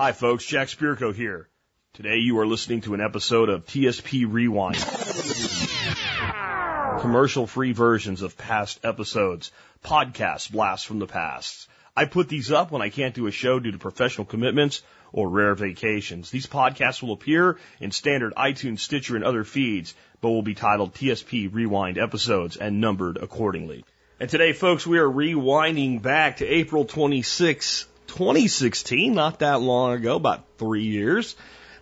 Hi folks, Jack Spirko here. Today you are listening to an episode of TSP Rewind. Commercial-free versions of past episodes, podcast blasts from the past. I put these up when I can't do a show due to professional commitments or rare vacations. These podcasts will appear in standard iTunes, Stitcher, and other feeds, but will be titled TSP Rewind episodes and numbered accordingly. And today, folks, we are rewinding back to April 26, 2016, not that long ago, about 3 years.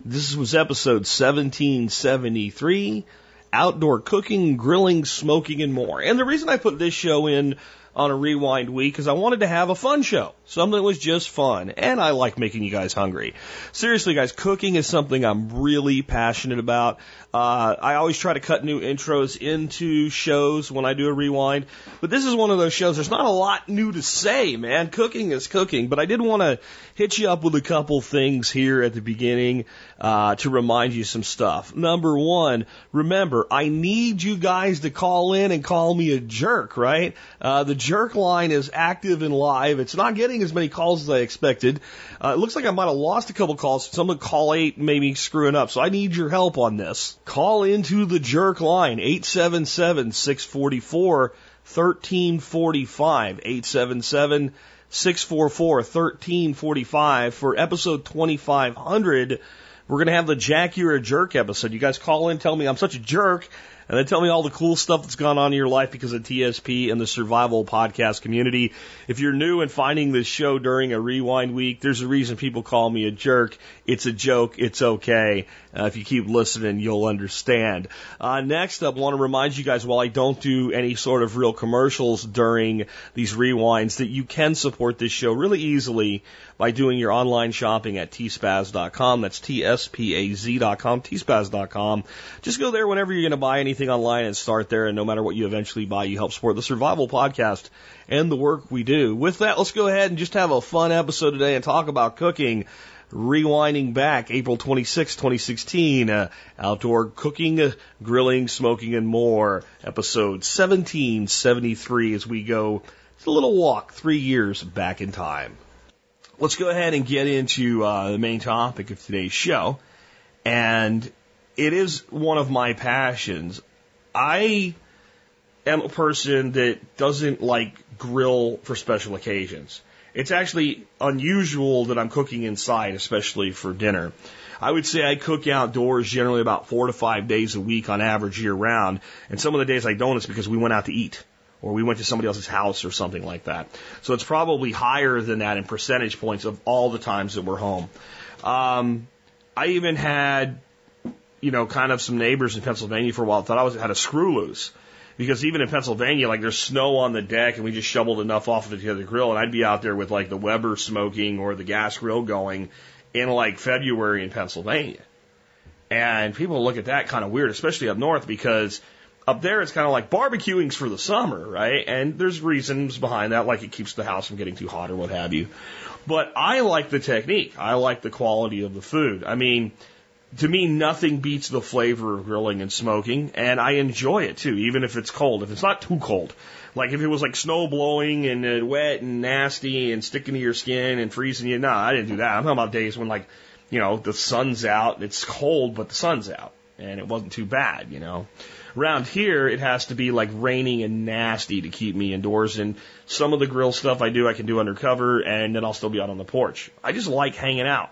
This was episode 1773, Outdoor Cooking, Grilling, Smoking, and More. And the reason I put this show in on a rewind week is I wanted to have a fun show, something that was just fun, and I like making you guys hungry. Seriously, guys, cooking is something I'm really passionate about. I always try to cut new intros into shows when I do a rewind, but this is one of those shows. There's not a lot new to say, man. Cooking is cooking, but I did want to hit you up with a couple things here at the beginning to remind you some stuff. Number one, remember, I need you guys to call in and call me a jerk, right? The jerk line is active and live. It's not getting as many calls as I expected. It looks like I might have lost a couple calls. Someone call 8 maybe screwing up. So I need your help on this. Call into the jerk line, 877-644-1345, 877-644-1345 for episode 2500. We're going to have the Jack, You're a Jerk episode. You guys call in, tell me I'm such a jerk, and then tell me all the cool stuff that's gone on in your life because of TSP and the Survival Podcast community. If you're new and finding this show during a rewind week, there's a reason people call me a jerk. It's a joke. It's okay. If you keep listening, you'll understand. Next up, I want to remind you guys, while I don't do any sort of real commercials during these rewinds, that you can support this show really easily by doing your online shopping at tspaz.com. That's T-S-P-A-Z.com, tspaz.com. Just go there whenever you're going to buy anything online and start there, and no matter what you eventually buy, you help support the Survival Podcast and the work we do. With that, let's go ahead and just have a fun episode today and talk about cooking. Rewinding back April 26, 2016, Outdoor Cooking, Grilling, Smoking, and More, episode 1773, as we go a little walk 3 years back in time. Let's go ahead and get into the main topic of today's show, and it is one of my passions. I am a person that doesn't like grill for special occasions. It's actually unusual that I'm cooking inside, especially for dinner. I would say I cook outdoors generally about 4 to 5 days a week on average year round, and some of the days I don't is because we went out to eat or we went to somebody else's house or something like that. So it's probably higher than that in percentage points of all the times that we're home. I even had kind of some neighbors in Pennsylvania for a while thought I had a screw loose. Because even in Pennsylvania, like, there's snow on the deck and we just shoveled enough off of it to get the grill, and I'd be out there with like the Weber smoking or the gas grill going in like February in Pennsylvania. And people look at that kind of weird, especially up north, because up there it's kind of like barbecuing's for the summer, right? And there's reasons behind that, like it keeps the house from getting too hot or what have you. But I like the technique. I like the quality of the food. I mean, to me, nothing beats the flavor of grilling and smoking, and I enjoy it too, even if it's cold, if it's not too cold. Like if it was like snow blowing and wet and nasty and sticking to your skin and freezing you, no, I didn't do that. I'm talking about days when the sun's out, and it's cold, but the sun's out, and it wasn't too bad, Around here, it has to be like raining and nasty to keep me indoors, and some of the grill stuff I can do undercover, and then I'll still be out on the porch. I just like hanging out.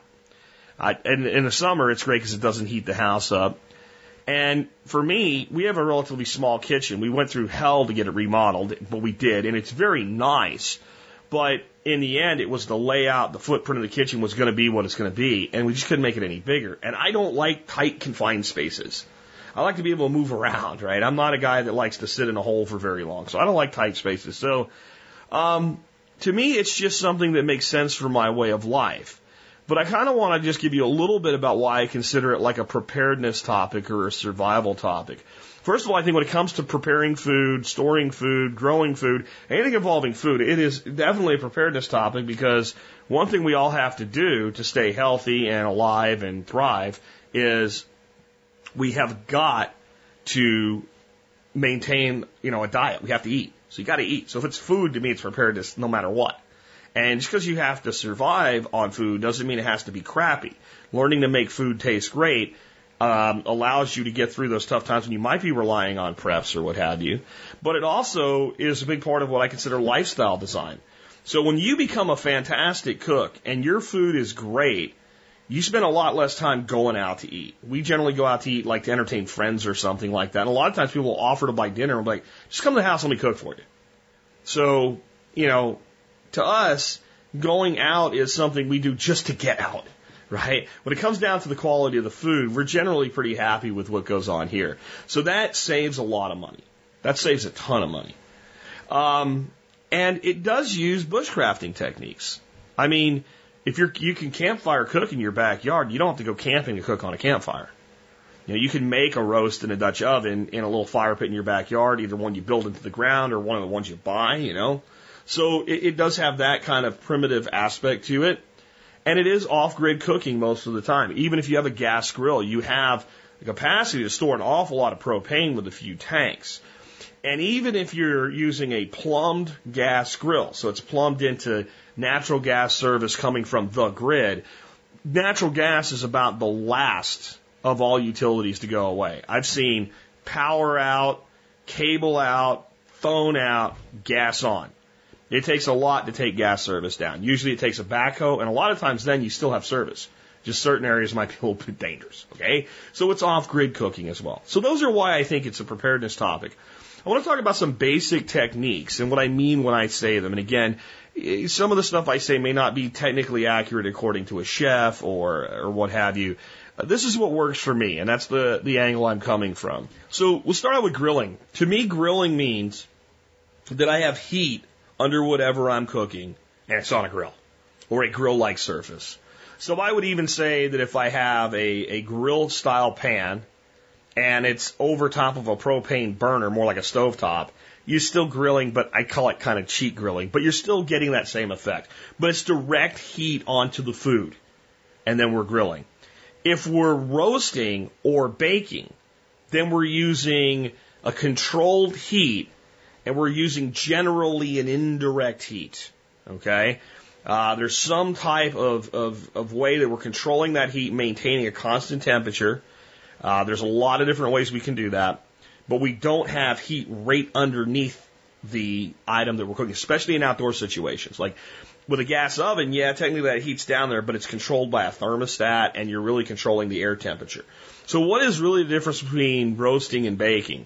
And in the summer, it's great because it doesn't heat the house up. And for me, we have a relatively small kitchen. We went through hell to get it remodeled, but we did, and it's very nice. But in the end, it was the layout, the footprint of the kitchen was going to be what it's going to be, and we just couldn't make it any bigger. And I don't like tight, confined spaces. I like to be able to move around, right? I'm not a guy that likes to sit in a hole for very long, so I don't like tight spaces. So to me, it's just something that makes sense for my way of life. But I kind of want to just give you a little bit about why I consider it like a preparedness topic or a survival topic. First of all, I think when it comes to preparing food, storing food, growing food, anything involving food, it is definitely a preparedness topic, because one thing we all have to do to stay healthy and alive and thrive is we have got to maintain, a diet. We have to eat. So you got to eat. So if it's food, to me, it's preparedness no matter what. And just because you have to survive on food doesn't mean it has to be crappy. Learning to make food taste great allows you to get through those tough times when you might be relying on preps or what have you. But it also is a big part of what I consider lifestyle design. So when you become a fantastic cook and your food is great, you spend a lot less time going out to eat. We generally go out to eat like to entertain friends or something like that. And a lot of times people will offer to buy dinner and be like, just come to the house, let me cook for you. So, you know, to us, going out is something we do just to get out, right? When it comes down to the quality of the food, we're generally pretty happy with what goes on here. So that saves a lot of money. That saves a ton of money. And it does use bushcrafting techniques. I mean, if you can campfire cook in your backyard, you don't have to go camping to cook on a campfire. You know, you can make a roast in a Dutch oven in a little fire pit in your backyard, either one you build into the ground or one of the ones you buy, you know. So it does have that kind of primitive aspect to it. And it is off-grid cooking most of the time. Even if you have a gas grill, you have the capacity to store an awful lot of propane with a few tanks. And even if you're using a plumbed gas grill, so it's plumbed into natural gas service coming from the grid, natural gas is about the last of all utilities to go away. I've seen power out, cable out, phone out, gas on. It takes a lot to take gas service down. Usually it takes a backhoe, and a lot of times then you still have service. Just certain areas might be a little bit dangerous, okay? So it's off-grid cooking as well. So those are why I think it's a preparedness topic. I want to talk about some basic techniques and what I mean when I say them. And again, some of the stuff I say may not be technically accurate according to a chef or what have you. This is what works for me, and that's the angle I'm coming from. So we'll start out with grilling. To me, grilling means that I have heat under whatever I'm cooking, and it's on a grill or a grill-like surface. So I would even say that if I have a grill-style pan and it's over top of a propane burner, more like a stovetop, you're still grilling, but I call it kind of cheat grilling, but you're still getting that same effect. But it's direct heat onto the food, and then we're grilling. If we're roasting or baking, then we're using a controlled heat, and we're using generally an indirect heat, okay? There's some type of way that we're controlling that heat, maintaining a constant temperature. There's a lot of different ways we can do that, but we don't have heat right underneath the item that we're cooking, especially in outdoor situations. Like with a gas oven, yeah, technically that heat's down there, but it's controlled by a thermostat, and you're really controlling the air temperature. So what is really the difference between roasting and baking?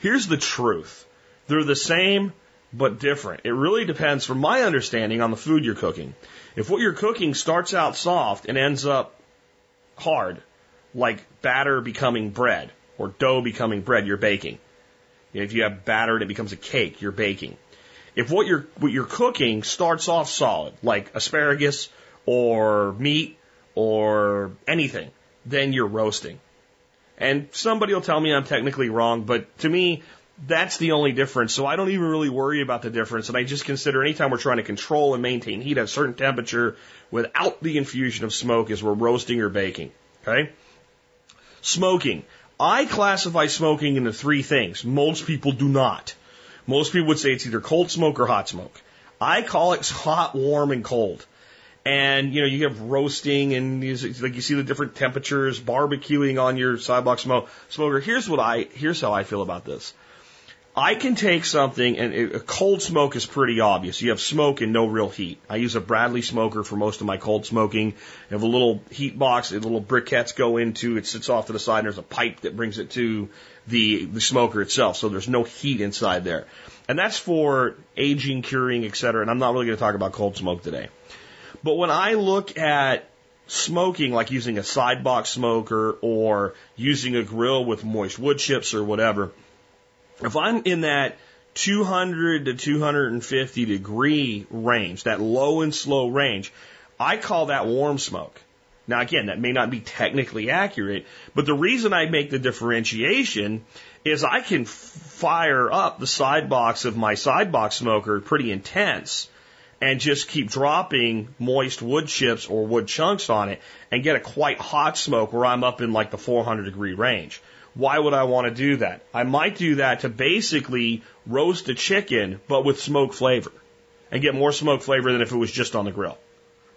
Here's the truth. They're the same, but different. It really depends, from my understanding, on the food you're cooking. If what you're cooking starts out soft and ends up hard, like batter becoming bread or dough becoming bread, you're baking. If you have batter and it becomes a cake, you're baking. If what you're cooking starts off solid, like asparagus or meat or anything, then you're roasting. And somebody will tell me I'm technically wrong, but to me, that's the only difference. So I don't even really worry about the difference. And I just consider anytime we're trying to control and maintain heat at a certain temperature without the infusion of smoke as we're roasting or baking. Okay? Smoking. I classify smoking into three things. Most people do not. Most people would say it's either cold smoke or hot smoke. I call it hot, warm, and cold. And, you know, you have roasting and you see the different temperatures, barbecuing on your sidewalk smoker. Here's how I feel about this. I can take something, and a cold smoke is pretty obvious. You have smoke and no real heat. I use a Bradley smoker for most of my cold smoking. I have a little heat box that little briquettes go into. It sits off to the side, and there's a pipe that brings it to the smoker itself, so there's no heat inside there. And that's for aging, curing, et cetera, and I'm not really going to talk about cold smoke today. But when I look at smoking, like using a sidebox smoker or using a grill with moist wood chips or whatever, if I'm in that 200 to 250 degree range, that low and slow range, I call that warm smoke. Now, again, that may not be technically accurate, but the reason I make the differentiation is I can fire up the side box of my sidebox smoker pretty intense and just keep dropping moist wood chips or wood chunks on it and get a quite hot smoke where I'm up in like the 400 degree range. Why would I want to do that? I might do that to basically roast a chicken, but with smoke flavor. and get more smoke flavor than if it was just on the grill.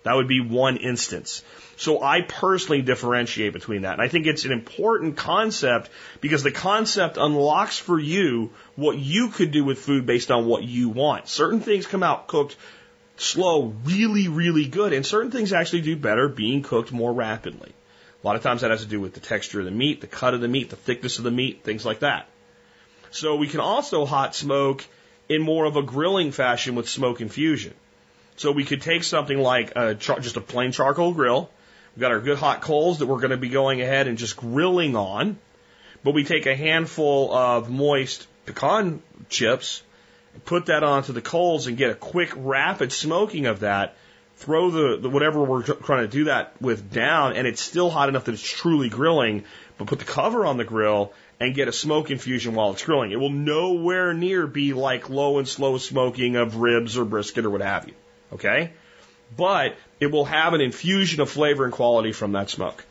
That would be one instance. So I personally differentiate between that. And I think it's an important concept because the concept unlocks for you what you could do with food based on what you want. Certain things come out cooked slow, really, really good, and certain things actually do better being cooked more rapidly. A lot of times that has to do with the texture of the meat, the cut of the meat, the thickness of the meat, things like that. So we can also hot smoke in more of a grilling fashion with smoke infusion. So we could take something like just a plain charcoal grill. We've got our good hot coals that we're going to be going ahead and just grilling on. But we take a handful of moist pecan chips and put that onto the coals and get a quick, rapid smoking of that. Throw the whatever we're trying to do that with down, and it's still hot enough that it's truly grilling, but put the cover on the grill and get a smoke infusion while it's grilling. It will nowhere near be like low and slow smoking of ribs or brisket or what have you. Okay? But it will have an infusion of flavor and quality from that smoke.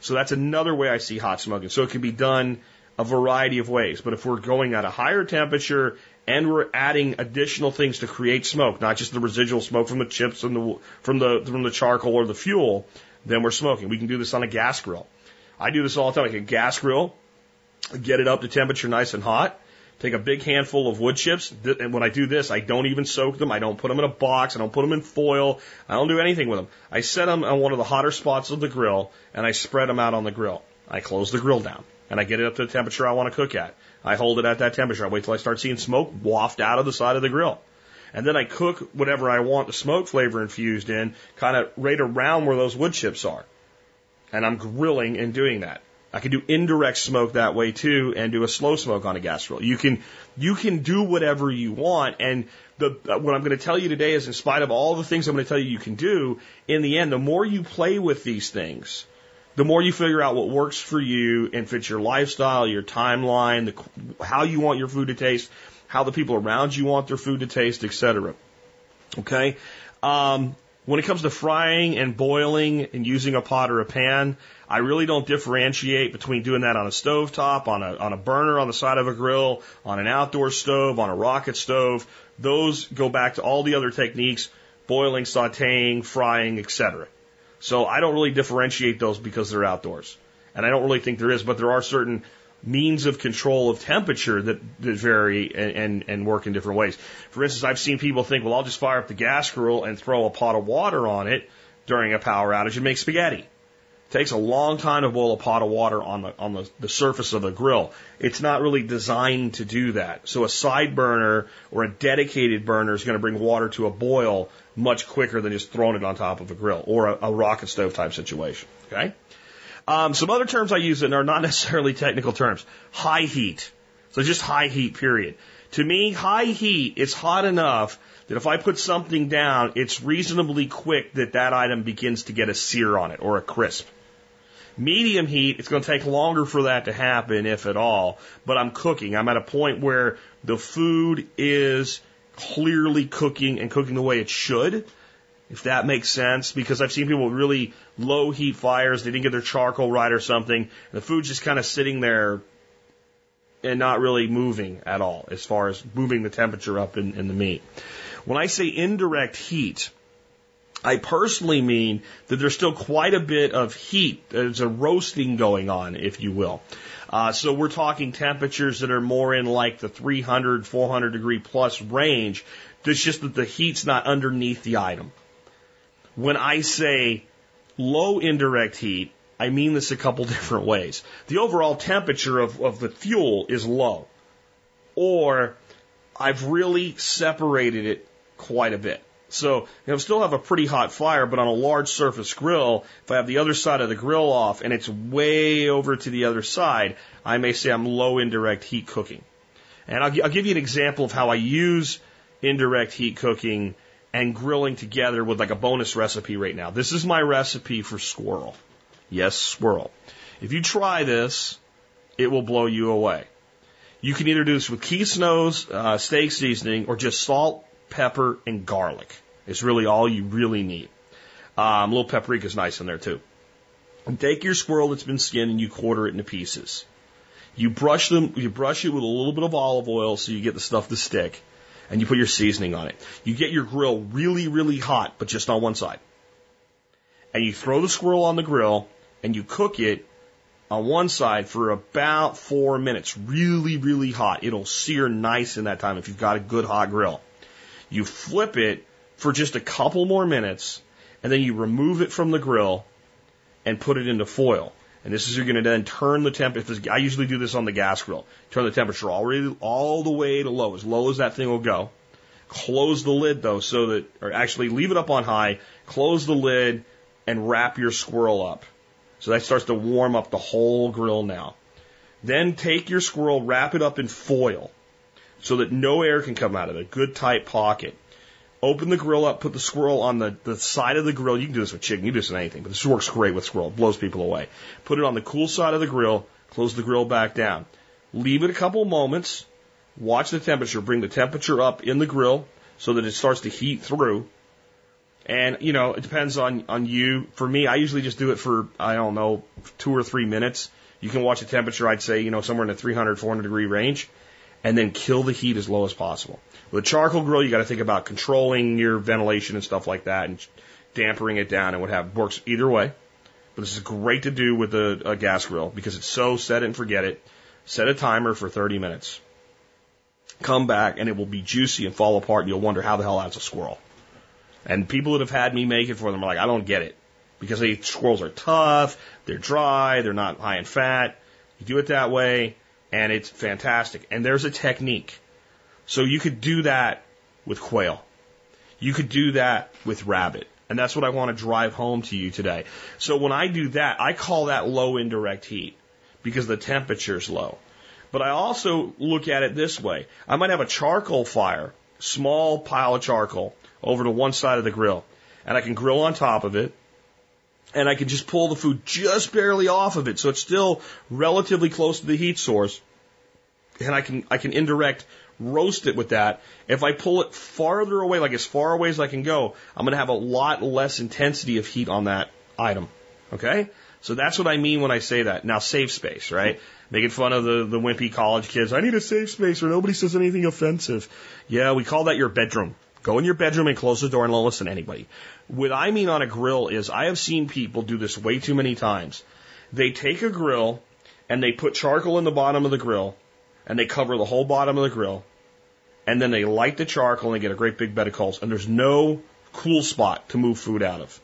So that's another way I see hot smoking. So it can be done a variety of ways. But if we're going at a higher temperature and we're adding additional things to create smoke, not just the residual smoke from the chips and from the charcoal or the fuel, then we're smoking. We can do this on a gas grill. I do this all the time. I get a gas grill, get it up to temperature nice and hot. Take a big handful of wood chips, and when I do this, I don't even soak them. I don't put them in a box. I don't put them in foil. I don't do anything with them. I set them on one of the hotter spots of the grill, and I spread them out on the grill. I close the grill down, and I get it up to the temperature I want to cook at. I hold it at that temperature. I wait till I start seeing smoke waft out of the side of the grill. And then I cook whatever I want the smoke flavor infused in, kind of right around where those wood chips are. And I'm grilling and doing that. I can do indirect smoke that way too, and do a slow smoke on a gas grill. You can do whatever you want, and what I'm going to tell you today is, in spite of all the things I'm going to tell you you can do, in the end, the more you play with these things, the more you figure out what works for you and fits your lifestyle, your timeline, how you want your food to taste, how the people around you want their food to taste, etc. Okay. When it comes to frying and boiling and using a pot or a pan, I really don't differentiate between doing that on a stovetop, on a burner, on the side of a grill, on an outdoor stove, on a rocket stove. Those go back to all the other techniques: boiling, sautéing, frying, etc. So I don't really differentiate those because they're outdoors. And I don't really think there is, but there are certain means of control of temperature that vary and work in different ways. For instance, I've seen people think, well, I'll just fire up the gas grill and throw a pot of water on it during a power outage and make spaghetti. It takes a long time to boil a pot of water on the surface of a grill. It's not really designed to do that. So a side burner or a dedicated burner is going to bring water to a boil much quicker than just throwing it on top of a grill or a rocket stove type situation. Okay? Some other terms I use that are not necessarily technical terms. High heat. So just high heat, period. To me, high heat is hot enough that if I put something down, it's reasonably quick that item begins to get a sear on it or a crisp. Medium heat, it's going to take longer for that to happen, if at all. But I'm cooking. I'm at a point where the food is clearly cooking and cooking the way it should, if that makes sense, because I've seen people with really low heat fires, they didn't get their charcoal right or something, and the food's just kind of sitting there and not really moving at all as far as moving the temperature up in the meat. When I say indirect heat, I personally mean that there's still quite a bit of heat. There's a roasting going on, if you will. So we're talking temperatures that are more in like the 300, 400 degree plus range. It's just that the heat's not underneath the item. When I say low indirect heat, I mean this a couple different ways. The overall temperature of the fuel is low, or I've really separated it quite a bit. So I'll still have a pretty hot fire, but on a large surface grill, if I have the other side of the grill off and it's way over to the other side, I may say I'm low indirect heat cooking. And I'll give you an example of how I use indirect heat cooking and grilling together with like a bonus recipe right now. This is my recipe for squirrel. Yes, squirrel. If you try this, it will blow you away. You can either do this with Keith Snow's steak seasoning or just salt, pepper, and garlic. It's really all you really need. A little paprika is nice in there too. And take your squirrel that's been skinned and you quarter it into pieces. You brush it with a little bit of olive oil so you get the stuff to stick. and you put your seasoning on it. You get your grill really, really hot, but just on one side. And you throw the squirrel on the grill, and you cook it on one side for about 4 minutes, really, really hot. It'll sear nice in that time if you've got a good hot grill. You flip it for just a couple more minutes, and then you remove it from the grill and put it into foil. And this is you're going to then turn the temperature. I usually do this on the gas grill. Turn the temperature all the way to low as that thing will go. Close the lid though, or actually leave it up on high. Close the lid and wrap your squirrel up. So that starts to warm up the whole grill now. Then take your squirrel, wrap it up in foil so that no air can come out of it. A good tight pocket. Open the grill up, put the squirrel on the side of the grill. You can do this with chicken, you can do this with anything, but this works great with squirrel. It blows people away. Put it on the cool side of the grill, close the grill back down. Leave it a couple moments, watch the temperature, bring the temperature up in the grill so that it starts to heat through. And, you know, it depends on you. For me, I usually just do it for, 2 or 3 minutes. You can watch the temperature, I'd say, somewhere in the 300, 400 degree range. And then kill the heat as low as possible. With a charcoal grill, you got to think about controlling your ventilation and stuff like that, and dampering it down and what have. Works either way, but this is great to do with a gas grill because it's so set it and forget it. Set a timer for 30 minutes. Come back and it will be juicy and fall apart, and you'll wonder how the hell that's a squirrel. And people that have had me make it for them are like, I don't get it, because squirrels are tough, they're dry, they're not high in fat. You do it that way. And it's fantastic. And there's a technique. So you could do that with quail. You could do that with rabbit. And that's what I want to drive home to you today. So when I do that, I call that low indirect heat because the temperature's low. But I also look at it this way. I might have a charcoal fire, small pile of charcoal, over to one side of the grill. And I can grill on top of it. And I can just pull the food just barely off of it, so it's still relatively close to the heat source. And I can indirect roast it with that. If I pull it farther away, like as far away as I can go, I'm going to have a lot less intensity of heat on that item. Okay? So that's what I mean when I say that. Now, safe space, right? Making fun of the wimpy college kids. I need a safe space where nobody says anything offensive. Yeah, we call that your bedroom. Go in your bedroom and close the door and don't listen to anybody. What I mean on a grill is I have seen people do this way too many times. They take a grill and they put charcoal in the bottom of the grill and they cover the whole bottom of the grill, and then they light the charcoal and they get a great big bed of coals, and there's no cool spot to move food out of.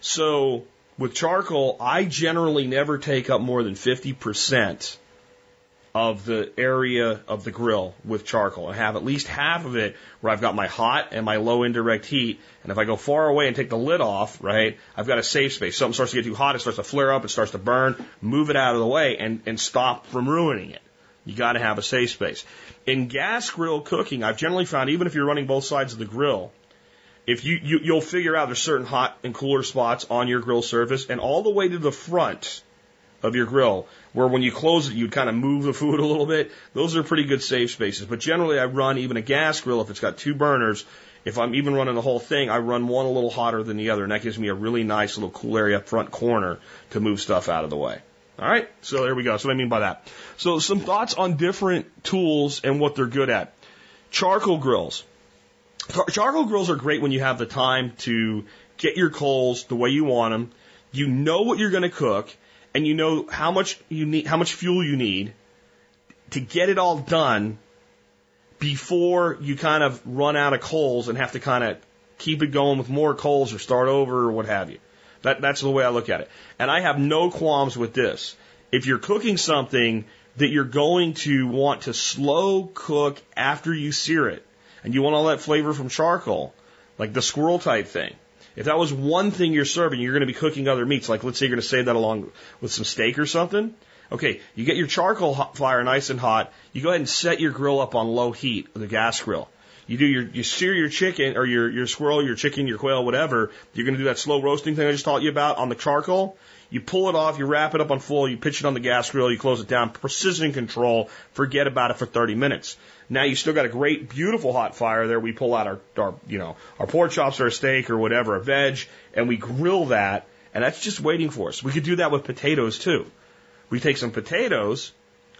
So with charcoal, I generally never take up more than 50% of the area of the grill with charcoal, and have at least half of it where I've got my hot and my low indirect heat. And if I go far away and take the lid off, right, I've got a safe space. Something starts to get too hot, it starts to flare up, it starts to burn. Move it out of the way and stop from ruining it. You got to have a safe space. In gas grill cooking, I've generally found, even if you're running both sides of the grill, if you'll figure out there's certain hot and cooler spots on your grill surface, and all the way to the front of your grill, where when you close it, you'd kind of move the food a little bit. Those are pretty good safe spaces. But generally, I run even a gas grill, if it's got two burners, if I'm even running the whole thing, I run one a little hotter than the other, and that gives me a really nice little cool area up front corner to move stuff out of the way. All right? So there we go. That's what I mean by that. So some thoughts on different tools and what they're good at. Charcoal grills. Charcoal grills are great when you have the time to get your coals the way you want them. You know what you're going to cook, and you know how much fuel you need to get it all done before you kind of run out of coals and have to kind of keep it going with more coals or start over or what have you. That's the way I look at it. And I have no qualms with this. If you're cooking something that you're going to want to slow cook after you sear it, and you want all that flavor from charcoal, like the squirrel type thing, if that was one thing you're serving, you're going to be cooking other meats. Like, let's say you're going to save that along with some steak or something. Okay, you get your charcoal fire nice and hot. You go ahead and set your grill up on low heat, the gas grill. You sear your chicken, or your squirrel, your chicken, your quail, whatever. You're going to do that slow roasting thing I just taught you about on the charcoal. You pull it off, you wrap it up on foil, you pitch it on the gas grill, you close it down. Precision control, forget about it for 30 minutes. Now you still got a great, beautiful hot fire there. We pull out our pork chops or a steak or whatever, a veg, and we grill that, and that's just waiting for us. We could do that with potatoes too. We take some potatoes,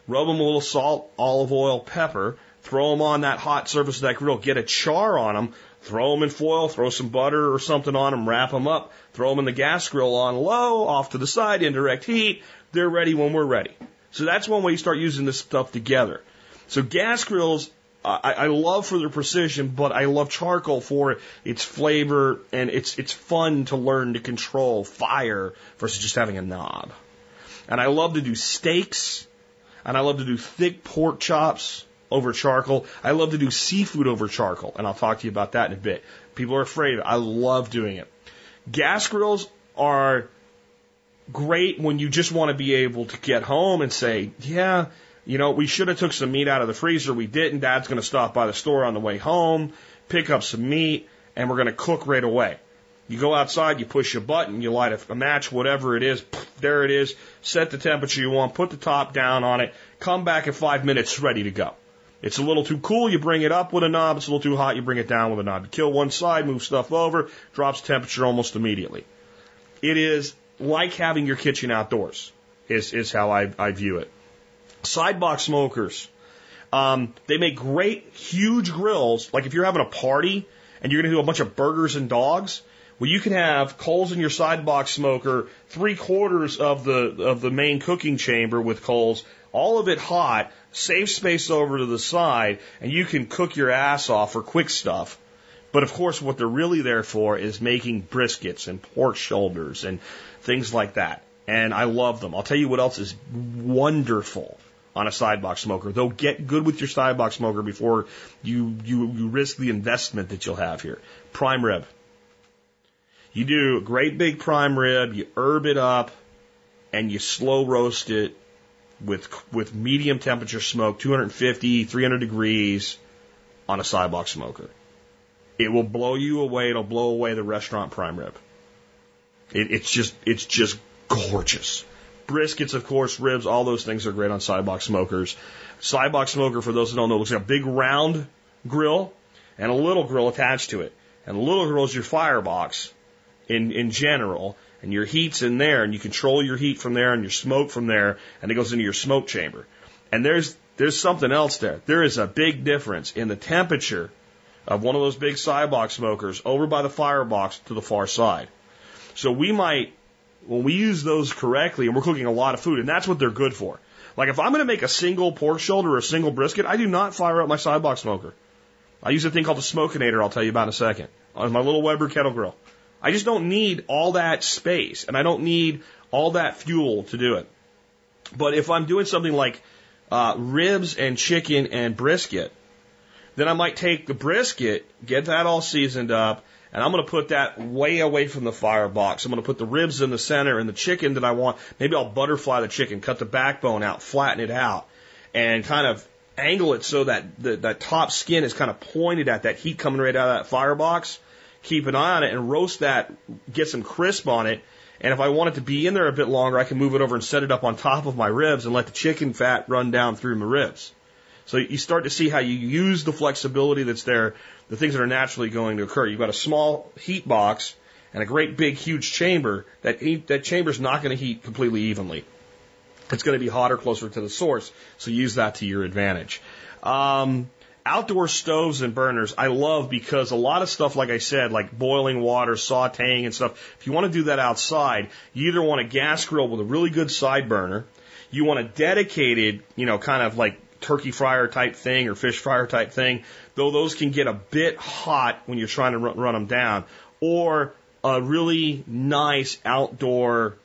rub them with a little salt, olive oil, pepper, throw them on that hot surface of that grill, get a char on them, throw them in foil, throw some butter or something on them, wrap them up, throw them in the gas grill on low, off to the side, indirect heat. They're ready when we're ready. So that's one way you start using this stuff together. So gas grills, I love for their precision, but I love charcoal for its flavor, and it's fun to learn to control fire versus just having a knob. And I love to do steaks, and I love to do thick pork chops over charcoal. I love to do seafood over charcoal, and I'll talk to you about that in a bit. People are afraid of it. I love doing it. Gas grills are great when you just want to be able to get home and say, yeah, you know, we should have took some meat out of the freezer. We didn't. Dad's going to stop by the store on the way home, pick up some meat, and we're going to cook right away. You go outside, you push a button, you light a match, whatever it is. There it is. Set the temperature you want. Put the top down on it. Come back in 5 minutes, ready to go. It's a little too cool. You bring it up with a knob. It's a little too hot. You bring it down with a knob. You kill one side, move stuff over, drops temperature almost immediately. It is like having your kitchen outdoors is how I view it. Sidebox smokers, they make great, huge grills. Like if you're having a party and you're going to do a bunch of burgers and dogs, well, you can have coals in your sidebox smoker, 3/4 of the main cooking chamber with coals, all of it hot, save space over to the side, and you can cook your ass off for quick stuff. But of course, what they're really there for is making briskets and pork shoulders and things like that. And I love them. I'll tell you what else is wonderful on a sidebox smoker. Though get good with your sidebox smoker before you risk the investment that you'll have here. Prime rib. You do a great big prime rib, you herb it up, and you slow roast it with medium temperature smoke, 250, 300 degrees on a sidebox smoker. It will blow you away. It'll blow away the restaurant prime rib. It's just gorgeous. Briskets, of course, ribs, all those things are great on sidebox smokers. Sidebox smoker, for those who don't know, looks like a big round grill and a little grill attached to it. And the little grill is your firebox in general, and your heat's in there, and you control your heat from there and your smoke from there, and it goes into your smoke chamber. And there's something else there. There is a big difference in the temperature of one of those big sidebox smokers over by the firebox to the far side. So we might, when we use those correctly, and we're cooking a lot of food, and that's what they're good for. Like if I'm going to make a single pork shoulder or a single brisket, I do not fire up my sidebox smoker. I use a thing called the Smokenator, I'll tell you about in a second, on my little Weber kettle grill. I just don't need all that space, and I don't need all that fuel to do it. But if I'm doing something like ribs and chicken and brisket, then I might take the brisket, get that all seasoned up, and I'm going to put that way away from the firebox. I'm going to put the ribs in the center and the chicken that I want. Maybe I'll butterfly the chicken, cut the backbone out, flatten it out, and kind of angle it so that that top skin is kind of pointed at that heat coming right out of that firebox. Keep an eye on it and roast that, get some crisp on it. And if I want it to be in there a bit longer, I can move it over and set it up on top of my ribs and let the chicken fat run down through my ribs. So you start to see how you use the flexibility that's there, the things that are naturally going to occur. You've got a small heat box and a great big huge chamber. That chamber's not going to heat completely evenly. It's going to be hotter closer to the source, so use that to your advantage. Outdoor stoves and burners I love because a lot of stuff, like I said, like boiling water, sautéing and stuff, if you want to do that outside, you either want a gas grill with a really good side burner, you want a dedicated, kind of like turkey fryer type thing or fish fryer type thing, though those can get a bit hot when you're trying to run them down, or a really nice outdoor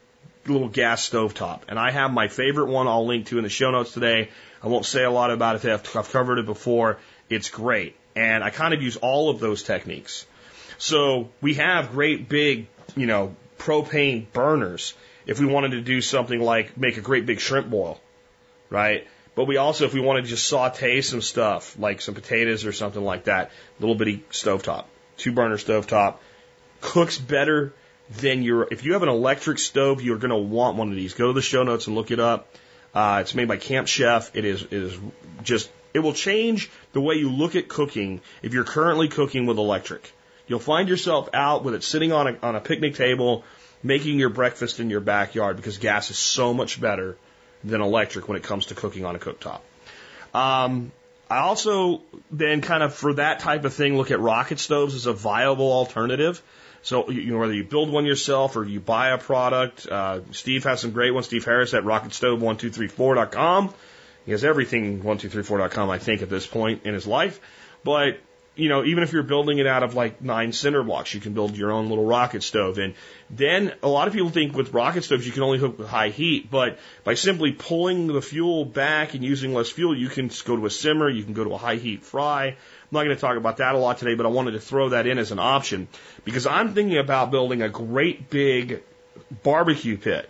little gas stovetop. And I have my favorite one I'll link to in the show notes today. I won't say a lot about it today. I've covered it before. It's great. And I kind of use all of those techniques. So we have great big, propane burners if we wanted to do something like make a great big shrimp boil, right? But we also, if we wanted to just saute some stuff, like some potatoes or something like that, little bitty stovetop, 2-burner stovetop, cooks better than if you have an electric stove, you're going to want one of these. Go to the show notes and look it up. It's made by Camp Chef. It will change the way you look at cooking if you're currently cooking with electric. You'll find yourself out with it sitting on a picnic table, making your breakfast in your backyard, because gas is so much better than electric when it comes to cooking on a cooktop. I also then kind of, for that type of thing, look at rocket stoves as a viable alternative. So, you know, whether you build one yourself or you buy a product, Steve has some great ones. Steve Harris at rocketstove1234.com. He has everything 1234.com, I think, at this point in his life. But, you know, even if you're building it out of like 9 cinder blocks, you can build your own little rocket stove. And then a lot of people think with rocket stoves you can only cook with high heat, but by simply pulling the fuel back and using less fuel, you can go to a simmer, you can go to a high heat fry. I'm not going to talk about that a lot today, but I wanted to throw that in as an option because I'm thinking about building a great big barbecue pit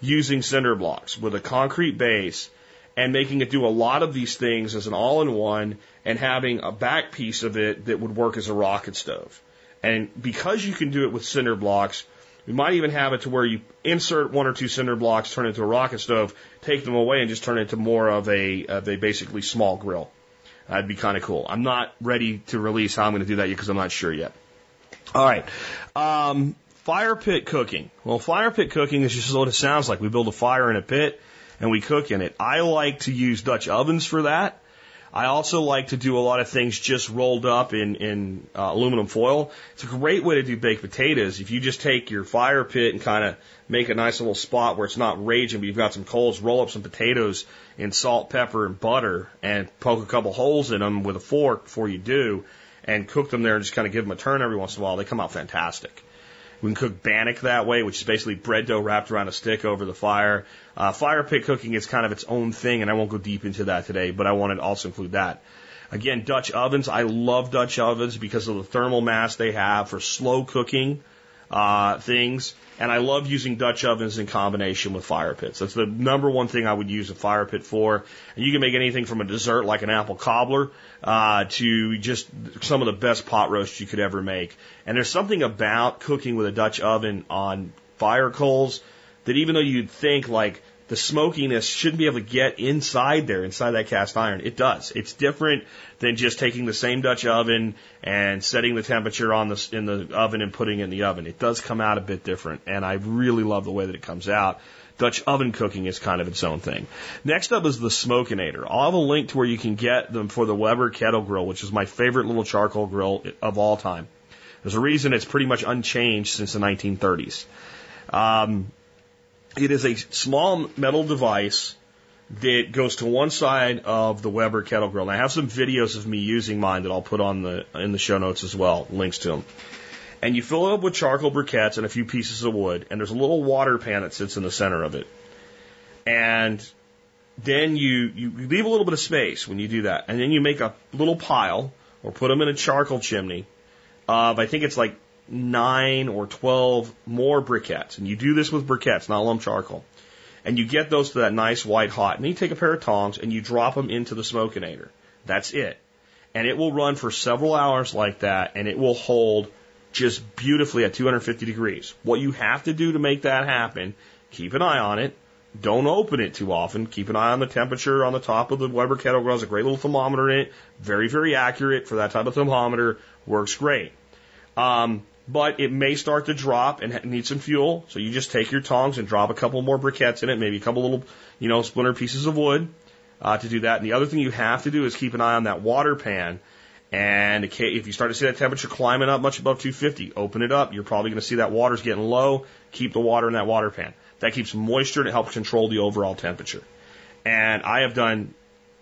using cinder blocks with a concrete base and making it do a lot of these things as an all-in-one and having a back piece of it that would work as a rocket stove. And because you can do it with cinder blocks, we might even have it to where you insert 1 or 2 cinder blocks, turn it into a rocket stove, take them away, and just turn it into more of a basically small grill. That'd be kind of cool. I'm not ready to release how I'm going to do that yet because I'm not sure yet. All right. Fire pit cooking. Well, fire pit cooking is just what it sounds like. We build a fire in a pit and we cook in it. I like to use Dutch ovens for that. I also like to do a lot of things just rolled up in aluminum foil. It's a great way to do baked potatoes. If you just take your fire pit and kind of make a nice little spot where it's not raging, but you've got some coals, roll up some potatoes in salt, pepper, and butter, and poke a couple holes in them with a fork before you do, and cook them there and just kind of give them a turn every once in a while. They come out fantastic. We can cook bannock that way, which is basically bread dough wrapped around a stick over the fire. Fire pit cooking is kind of its own thing, and I won't go deep into that today, but I wanted to also include that. Again, Dutch ovens. I love Dutch ovens because of the thermal mass they have for slow cooking things, and I love using Dutch ovens in combination with fire pits. That's the number one thing I would use a fire pit for. And you can make anything from a dessert like an apple cobbler to just some of the best pot roasts you could ever make. And there's something about cooking with a Dutch oven on fire coals that even though you'd think like the smokiness shouldn't be able to get inside there, inside that cast iron, it does. It's different than just taking the same Dutch oven and setting the temperature on the, in the oven and putting it in the oven. It does come out a bit different, and I really love the way that it comes out. Dutch oven cooking is kind of its own thing. Next up is the Smokenator. I'll have a link to where you can get them for the Weber kettle grill, which is my favorite little charcoal grill of all time. There's a reason it's pretty much unchanged since the 1930s. It is a small metal device that goes to one side of the Weber kettle grill. And I have some videos of me using mine that I'll put on in the show notes as well, links to them. And you fill it up with charcoal briquettes and a few pieces of wood, and there's a little water pan that sits in the center of it. And then you leave a little bit of space when you do that, and then you make a little pile or put them in a charcoal chimney of, I think it's like 9 or 12 more briquettes. And you do this with briquettes, not lump charcoal. And you get those to that nice white hot. And then you take a pair of tongs and you drop them into the Smokenator. That's it. And it will run for several hours like that, and it will hold just beautifully at 250 degrees. What you have to do to make that happen, keep an eye on it. Don't open it too often. Keep an eye on the temperature on the top of the Weber kettle grill. There's a great little thermometer in it. Very, very accurate for that type of thermometer. Works great. But it may start to drop and need some fuel, so you just take your tongs and drop a couple more briquettes in it, maybe a couple little, splinter pieces of wood to do that. And the other thing you have to do is keep an eye on that water pan. And if you start to see that temperature climbing up much above 250, open it up. You're probably going to see that water's getting low. Keep the water in that water pan. That keeps moisture and it helps control the overall temperature. And I have done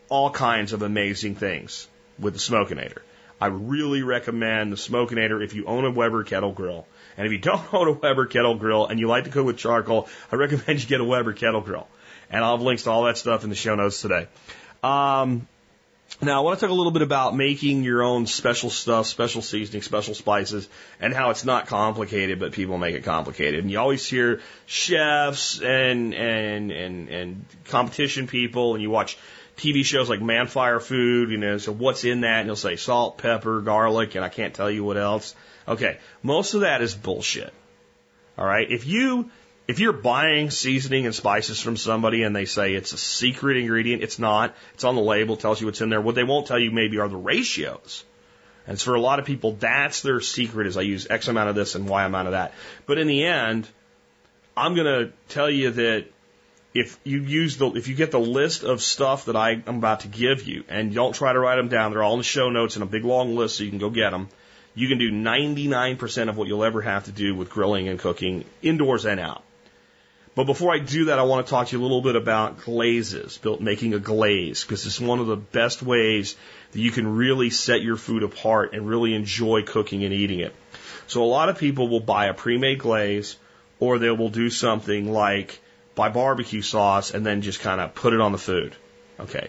all kinds of amazing things with the Smokenator. I really recommend the Smokenator if you own a Weber kettle grill. And if you don't own a Weber kettle grill and you like to cook with charcoal, I recommend you get a Weber kettle grill. And I'll have links to all that stuff in the show notes today. Now, I want to talk a little bit about making your own special stuff, special seasoning, special spices, and how it's not complicated, but people make it complicated. And you always hear chefs and competition people, and you watch TV shows like Man Fire Food, so what's in that? And he'll say salt, pepper, garlic, and I can't tell you what else. Okay, most of that is bullshit. All right, if you're buying seasoning and spices from somebody and they say it's a secret ingredient, it's not. It's on the label, tells you what's in there. What they won't tell you maybe are the ratios. And for a lot of people, that's their secret is I use X amount of this and Y amount of that. But in the end, I'm going to tell you that If you get the list of stuff that I'm about to give you, and don't try to write them down, they're all in the show notes in a big long list so you can go get them, you can do 99% of what you'll ever have to do with grilling and cooking, indoors and out. But before I do that, I want to talk to you a little bit about glazes, making a glaze, because it's one of the best ways that you can really set your food apart and really enjoy cooking and eating it. So a lot of people will buy a pre-made glaze, or they will do something like buy barbecue sauce and then just kind of put it on the food. Okay.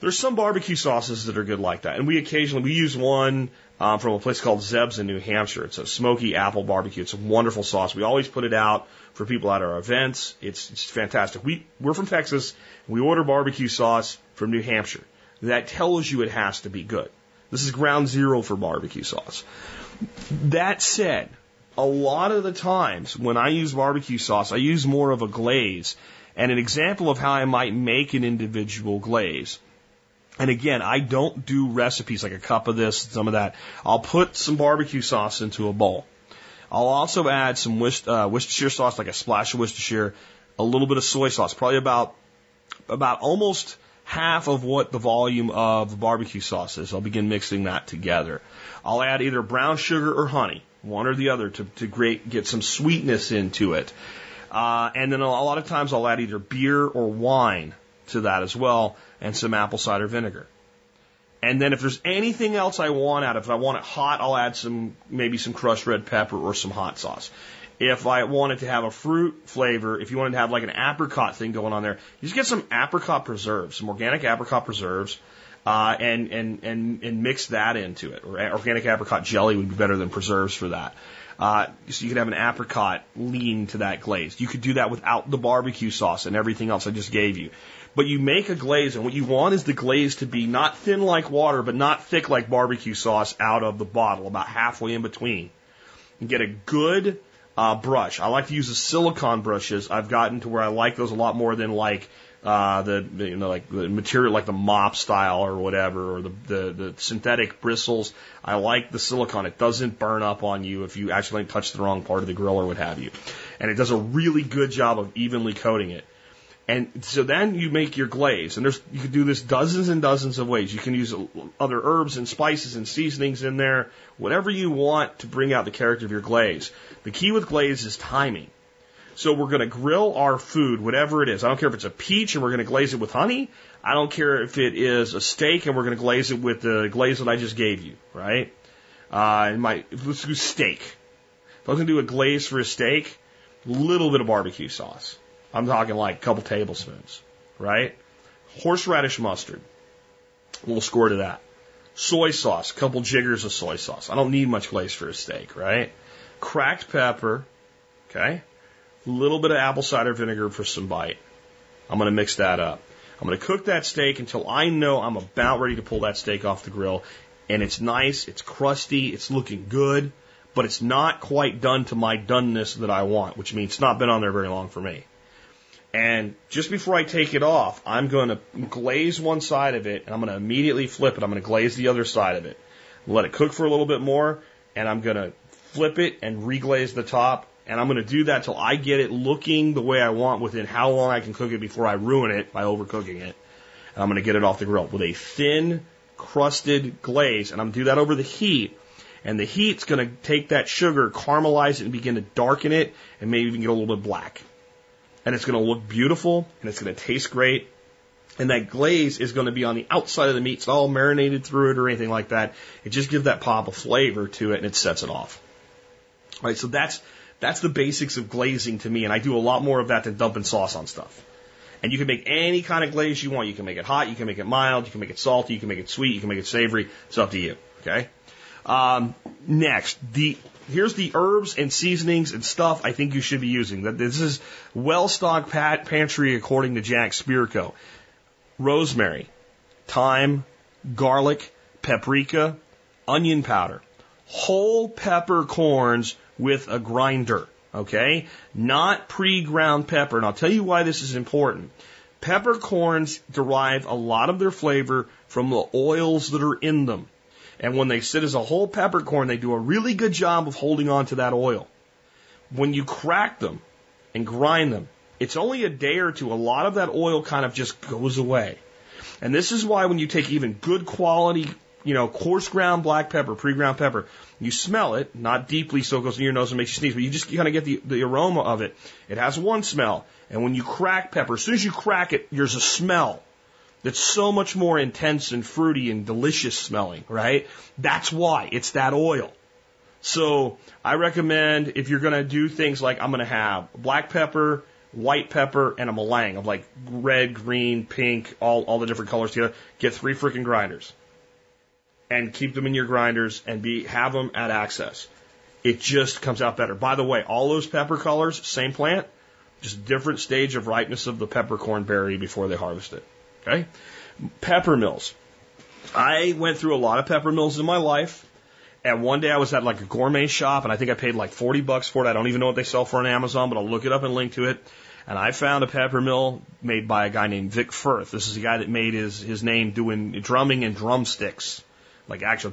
There's some barbecue sauces that are good like that. And we use one from a place called Zeb's in New Hampshire. It's a smoky apple barbecue. It's a wonderful sauce. We always put it out for people at our events. It's fantastic. We're from Texas. We order barbecue sauce from New Hampshire. That tells you it has to be good. This is ground zero for barbecue sauce. That said, a lot of the times when I use barbecue sauce, I use more of a glaze. And an example of how I might make an individual glaze. And again, I don't do recipes like a cup of this, some of that. I'll put some barbecue sauce into a bowl. I'll also add some Worcestershire sauce, like a splash of Worcestershire, a little bit of soy sauce, probably about almost half of what the volume of barbecue sauce is. I'll begin mixing that together. I'll add either brown sugar or honey, one or the other, to get some sweetness into it. And then a lot of times I'll add either beer or wine to that as well, and some apple cider vinegar. And then if there's anything else I want out of it, if I want it hot, I'll add maybe some crushed red pepper or some hot sauce. If I wanted to have a fruit flavor, if you wanted to have like an apricot thing going on there, you just get some apricot preserves, some organic apricot preserves, and mix that into it. Or organic apricot jelly would be better than preserves for that. So you could have an apricot lean to that glaze. You could do that without the barbecue sauce and everything else I just gave you. But you make a glaze, and what you want is the glaze to be not thin like water, but not thick like barbecue sauce out of the bottle, about halfway in between. And get a good brush. I like to use the silicone brushes. I've gotten to where I like those a lot more than like the material like the mop style or whatever, or the synthetic bristles. I like the silicone. It doesn't burn up on you if you actually touch the wrong part of the grill or what have you. And it does a really good job of evenly coating it. And so then you make your glaze, and you can do this dozens and dozens of ways. You can use other herbs and spices and seasonings in there, whatever you want to bring out the character of your glaze. The key with glaze is timing. So we're going to grill our food, whatever it is. I don't care if it's a peach and we're going to glaze it with honey. I don't care if it is a steak and we're going to glaze it with the glaze that I just gave you, right? Let's do steak. If I was going to do a glaze for a steak, a little bit of barbecue sauce. I'm talking like a couple tablespoons, right? Horseradish mustard, a little squirt of that. Soy sauce, a couple jiggers of soy sauce. I don't need much glaze for a steak, right? Cracked pepper, okay? A little bit of apple cider vinegar for some bite. I'm going to mix that up. I'm going to cook that steak until I know I'm about ready to pull that steak off the grill. And it's nice, it's crusty, it's looking good, but it's not quite done to my doneness that I want, which means it's not been on there very long for me. And just before I take it off, I'm going to glaze one side of it, and I'm going to immediately flip it. I'm going to glaze the other side of it. Let it cook for a little bit more, and I'm going to flip it and reglaze the top. And I'm going to do that till I get it looking the way I want within how long I can cook it before I ruin it by overcooking it. And I'm going to get it off the grill with a thin, crusted glaze. And I'm going to do that over the heat. And the heat's going to take that sugar, caramelize it, and begin to darken it, and maybe even get a little bit black. And it's going to look beautiful, and it's going to taste great. And that glaze is going to be on the outside of the meat. It's not all marinated through it or anything like that. It just gives that pop of flavor to it, and it sets it off. All right, so that's the basics of glazing to me, and I do a lot more of that than dumping sauce on stuff. And you can make any kind of glaze you want. You can make it hot. You can make it mild. You can make it salty. You can make it sweet. You can make it savory. It's up to you, okay? Next, here's the herbs and seasonings and stuff I think you should be using. This is well-stocked pantry according to Jack Spirko. Rosemary, thyme, garlic, paprika, onion powder, whole peppercorns with a grinder, okay? Not pre-ground pepper, and I'll tell you why this is important. Peppercorns derive a lot of their flavor from the oils that are in them. And when they sit as a whole peppercorn, they do a really good job of holding on to that oil. When you crack them and grind them, It's only a day or two. A lot of that oil kind of just goes away. And this is why when you take even good quality, you know, coarse ground black pepper, pre-ground pepper, you smell it, not deeply so it goes in your nose and makes you sneeze, but you just kind of get the aroma of it. It has one smell. And when you crack pepper, as soon as you crack it, there's a smell that's so much more intense and fruity and delicious smelling, right? That's why. It's that oil. So I recommend if you're going to do things like I'm going to have black pepper, white pepper, and a meringue of like red, green, pink, all the different colors together. Get 3 freaking grinders and keep them in your grinders and have them at access. It just comes out better. By the way, all those pepper colors, same plant, just different stage of ripeness of the peppercorn berry before they harvest it. Okay? Pepper mills. I went through a lot of pepper mills in my life. And one day I was at like a gourmet shop and I think I paid like $40 for it. I don't even know what they sell for on Amazon, but I'll look it up and link to it. And I found a pepper mill made by a guy named Vic Firth. This is a guy that made his name doing drumming and drumsticks, like actual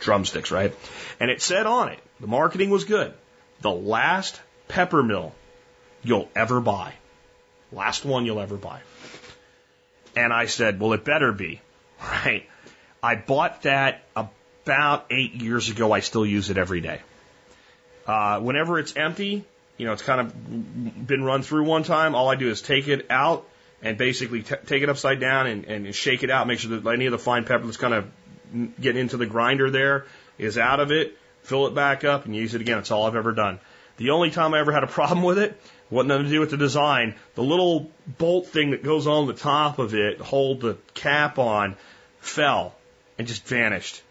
drumsticks, right? And it said on it, the marketing was good, the last pepper mill you'll ever buy. Last one you'll ever buy. And I said, well, it better be, right? I bought that about 8 years ago. I still use it every day. Whenever it's empty, you know, it's kind of been run through one time, all I do is take it out and basically take it upside down and shake it out, make sure that any of the fine pepper that's kind of getting into the grinder there is out of it, fill it back up, and use it again. That's all I've ever done. The only time I ever had a problem with it, wasn't nothing to do with the design. The little bolt thing that goes on the top of it, hold the cap on, fell and just vanished.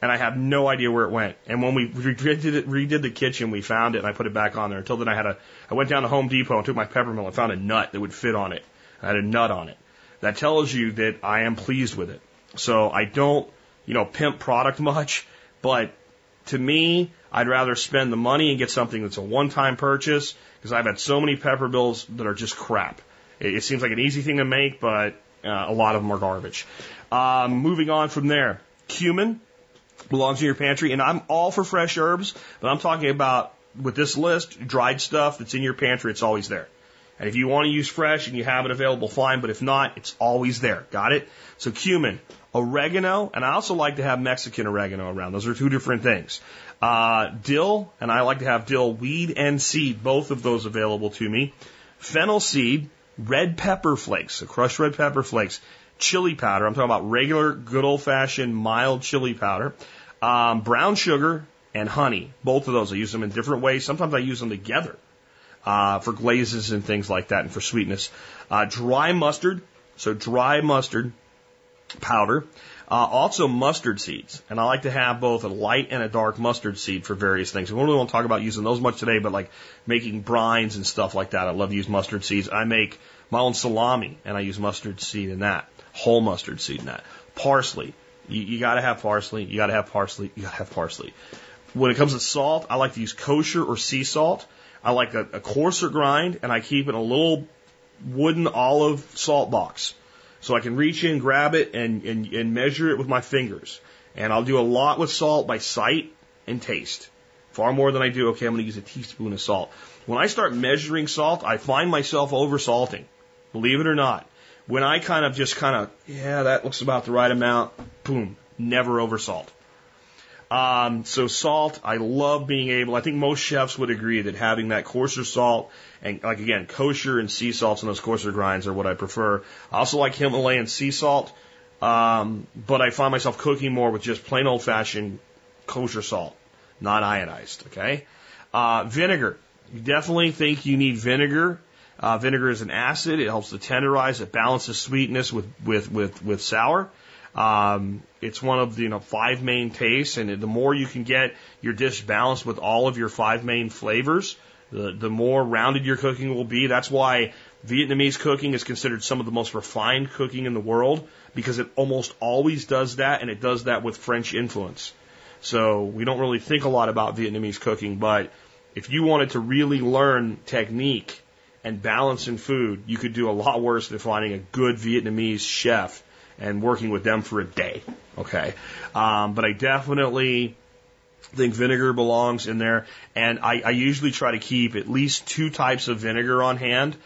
And I have no idea where it went. And when we redid the kitchen, we found it, and I put it back on there. Until then, I went down to Home Depot and took my pepper mill and found a nut that would fit on it. I had a nut on it. That tells you that I am pleased with it. So I don't, you know, pimp product much, but to me, I'd rather spend the money and get something that's a one-time purchase, because I've had so many pepper mills that are just crap. It seems like an easy thing to make, but a lot of them are garbage. Moving on from there, cumin belongs in your pantry, and I'm all for fresh herbs, but I'm talking about, with this list, dried stuff that's in your pantry, it's always there. And if you want to use fresh and you have it available, fine, but if not, it's always there. Got it? So cumin, oregano, and I also like to have Mexican oregano around. Those are two different things. Dill, and I like to have dill weed and seed, both of those available to me. Fennel seed, red pepper flakes, so crushed red pepper flakes. Chili powder, I'm talking about regular, good old-fashioned, mild chili powder. Brown sugar and honey, both of those. I use them in different ways. Sometimes I use them together for glazes and things like that and for sweetness. Dry mustard, so dry mustard powder. Also mustard seeds, and I like to have both a light and a dark mustard seed for various things. We don't really want to talk about using those much today, but like making brines and stuff like that, I love to use mustard seeds. I make my own salami, and I use mustard seed in that. Whole mustard seed in that. Parsley. You got to have parsley. You got to have parsley. You got to have parsley. When it comes to salt, I like to use kosher or sea salt. I like a coarser grind, and I keep in a little wooden olive salt box. So I can reach in, grab it, and measure it with my fingers. And I'll do a lot with salt by sight and taste. Far more than I do, okay, I'm going to use a teaspoon of salt. When I start measuring salt, I find myself over-salting. Believe it or not. When I kind of, yeah, that looks about the right amount, boom, never oversalt. So salt, I love being able, I think most chefs would agree that having that coarser salt, and like again, kosher and sea salts and those coarser grinds are what I prefer. I also like Himalayan sea salt, but I find myself cooking more with just plain old-fashioned kosher salt, not iodized, okay? Vinegar. You definitely think you need vinegar. Vinegar is an acid. It helps to tenderize. It balances sweetness with sour. It's one of the 5 main tastes, and the more you can get your dish balanced with all of your 5 main flavors, the more rounded your cooking will be. That's why Vietnamese cooking is considered some of the most refined cooking in the world, because it almost always does that, and it does that with French influence. So we don't really think a lot about Vietnamese cooking, but if you wanted to really learn technique and balance in food, you could do a lot worse than finding a good Vietnamese chef and working with them for a day. Okay. But I definitely I think vinegar belongs in there, and I usually try to keep at least two types of vinegar on hand,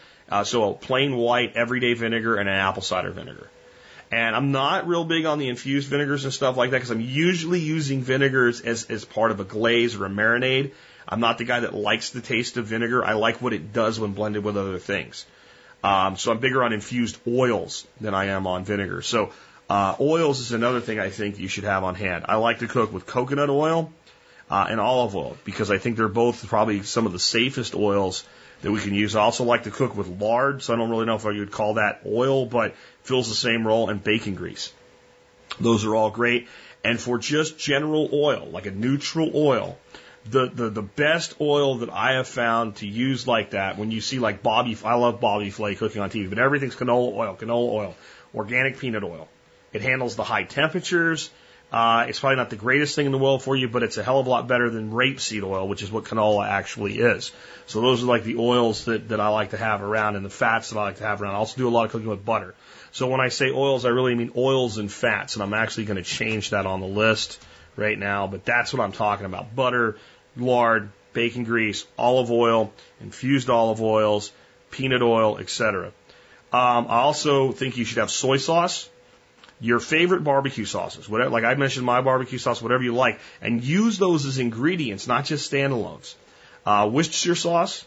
so a plain white everyday vinegar and an apple cider vinegar. And I'm not real big on the infused vinegars and stuff like that because I'm usually using vinegars as part of a glaze or a marinade. I'm not the guy that likes the taste of vinegar. I like what it does when blended with other things. So I'm bigger on infused oils than I am on vinegar. So oils is another thing I think you should have on hand. I like to cook with coconut oil and olive oil because I think they're both probably some of the safest oils that we can use. I also like to cook with lard, so I don't really know if I would call that oil, but fills the same role, and bacon grease. Those are all great. And for just general oil, like a neutral oil, the best oil that I have found to use like that, when you see like I love Bobby Flay cooking on TV, but everything's canola oil, organic peanut oil. It handles the high temperatures. It's probably not the greatest thing in the world for you, but it's a hell of a lot better than rapeseed oil, which is what canola actually is. So those are like the oils that I like to have around and the fats that I like to have around. I also do a lot of cooking with butter. So when I say oils, I really mean oils and fats, and I'm actually going to change that on the list right now, but that's what I'm talking about. Butter, lard, bacon grease, olive oil, infused olive oils, peanut oil, etc. I also think you should have soy sauce. Your favorite barbecue sauces, whatever, like I mentioned my barbecue sauce, whatever you like, and use those as ingredients, not just standalones. Worcestershire sauce,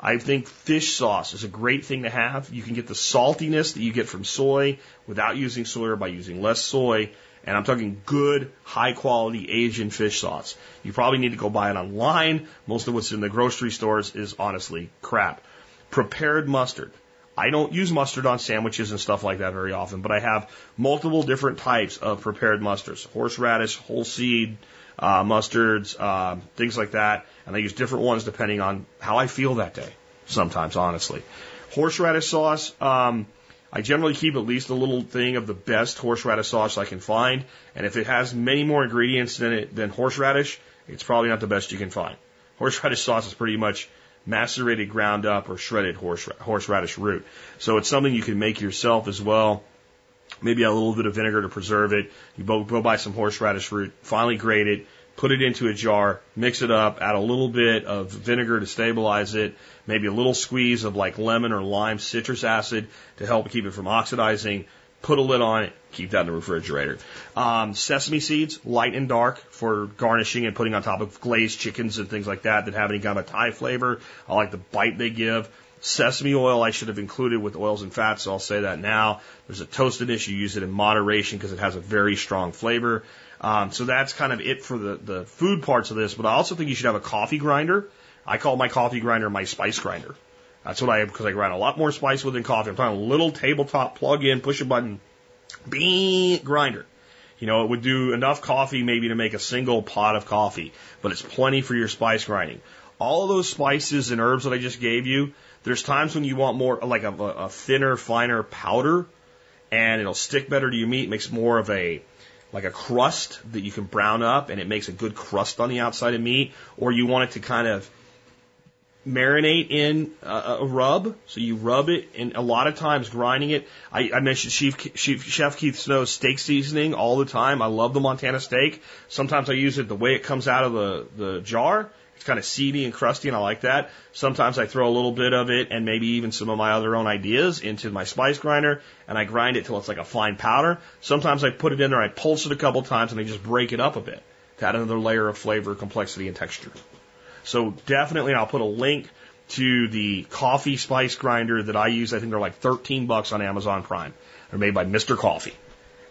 I think fish sauce is a great thing to have. You can get the saltiness that you get from soy without using soy or by using less soy, and I'm talking good, high-quality Asian fish sauce. You probably need to go buy it online. Most of what's in the grocery stores is honestly crap. Prepared mustard. I don't use mustard on sandwiches and stuff like that very often, but I have multiple different types of prepared mustards, horseradish, whole seed mustards, things like that, and I use different ones depending on how I feel that day, sometimes, honestly. Horseradish sauce, I generally keep at least a little thing of the best horseradish sauce I can find, and if it has many more ingredients than horseradish, it's probably not the best you can find. Horseradish sauce is pretty much macerated, ground up, or shredded horseradish root. So it's something you can make yourself as well. Maybe a little bit of vinegar to preserve it. You go buy some horseradish root, finely grate it, put it into a jar, mix it up, add a little bit of vinegar to stabilize it, maybe a little squeeze of like lemon or lime citrus acid to help keep it from oxidizing. Put a lid on it, keep that in the refrigerator. Sesame seeds, light and dark, for garnishing and putting on top of glazed chickens and things like that have any kind of a Thai flavor. I like the bite they give. Sesame oil I should have included with oils and fats, so I'll say that now. There's a toasted dish, you use it in moderation because it has a very strong flavor. So that's kind of it for the food parts of this, but I also think you should have a coffee grinder. I call my coffee grinder my spice grinder. That's what I have because I grind a lot more spice with than coffee. I'm talking a little tabletop plug-in, push-a-button, grinder. You know, it would do enough coffee maybe to make a single pot of coffee, but it's plenty for your spice grinding. All of those spices and herbs that I just gave you, there's times when you want more, like a thinner, finer powder, and it'll stick better to your meat. It makes more of like a crust that you can brown up, and it makes a good crust on the outside of meat, or you want it to kind of marinate in a rub, so you rub it, and a lot of times grinding it. I mentioned Chef Keith Snow's steak seasoning all the time. I love the Montana steak. Sometimes I use it the way it comes out of the jar. It's kind of seedy and crusty, and I like that. Sometimes I throw a little bit of it and maybe even some of my other own ideas into my spice grinder, and I grind it till it's like a fine powder. Sometimes I put it in there, I pulse it a couple times, and I just break it up a bit to add another layer of flavor, complexity, and texture. So definitely, and I'll put a link to the coffee spice grinder that I use. I think they're like $13 on Amazon Prime. They're made by Mr. Coffee.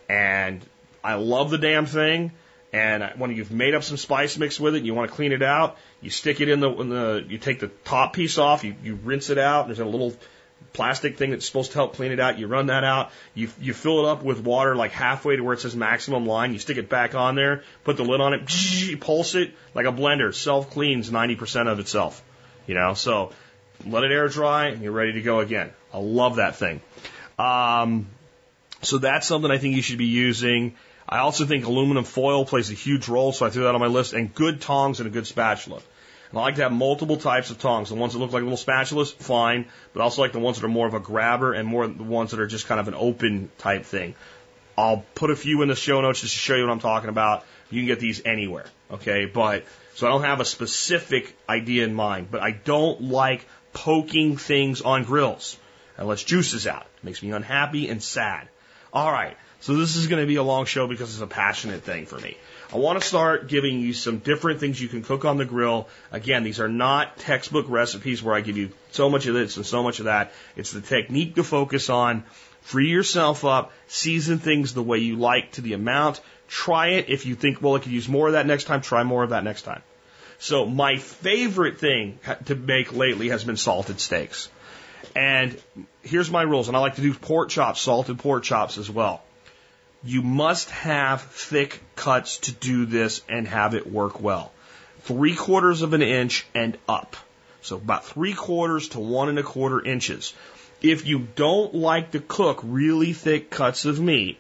And I love the damn thing. And when you've made up some spice mix with it and you want to clean it out, you stick it you take the top piece off, you rinse it out. There's a little plastic thing that's supposed to help clean it out. You run that out. You fill it up with water like halfway to where it says maximum line. You stick it back on there, put the lid on it, pulse it like a blender. Self-cleans 90% of itself. You know, so let it air dry and you're ready to go again. I love that thing. So that's something I think you should be using. I also think aluminum foil plays a huge role, so I threw that on my list, and good tongs and a good spatula. And I like to have multiple types of tongs. The ones that look like little spatulas, fine, but I also like the ones that are more of a grabber and more the ones that are just kind of an open type thing. I'll put a few in the show notes just to show you what I'm talking about. You can get these anywhere. Okay, but so I don't have a specific idea in mind, but I don't like poking things on grills unless juice is out. It makes me unhappy and sad. All right, so this is going to be a long show because it's a passionate thing for me. I want to start giving you some different things you can cook on the grill. Again, these are not textbook recipes where I give you so much of this and so much of that. It's the technique to focus on. Free yourself up. Season things the way you like to the amount. Try it. If you think, well, I could use more of that next time, try more of that next time. So my favorite thing to make lately has been salted steaks. And here's my rules. And I like to do pork chops, salted pork chops as well. You must have thick cuts to do this and have it work well. 3/4 of an inch and up. So about 3/4 to 1 1/4 inches. If you don't like to cook really thick cuts of meat,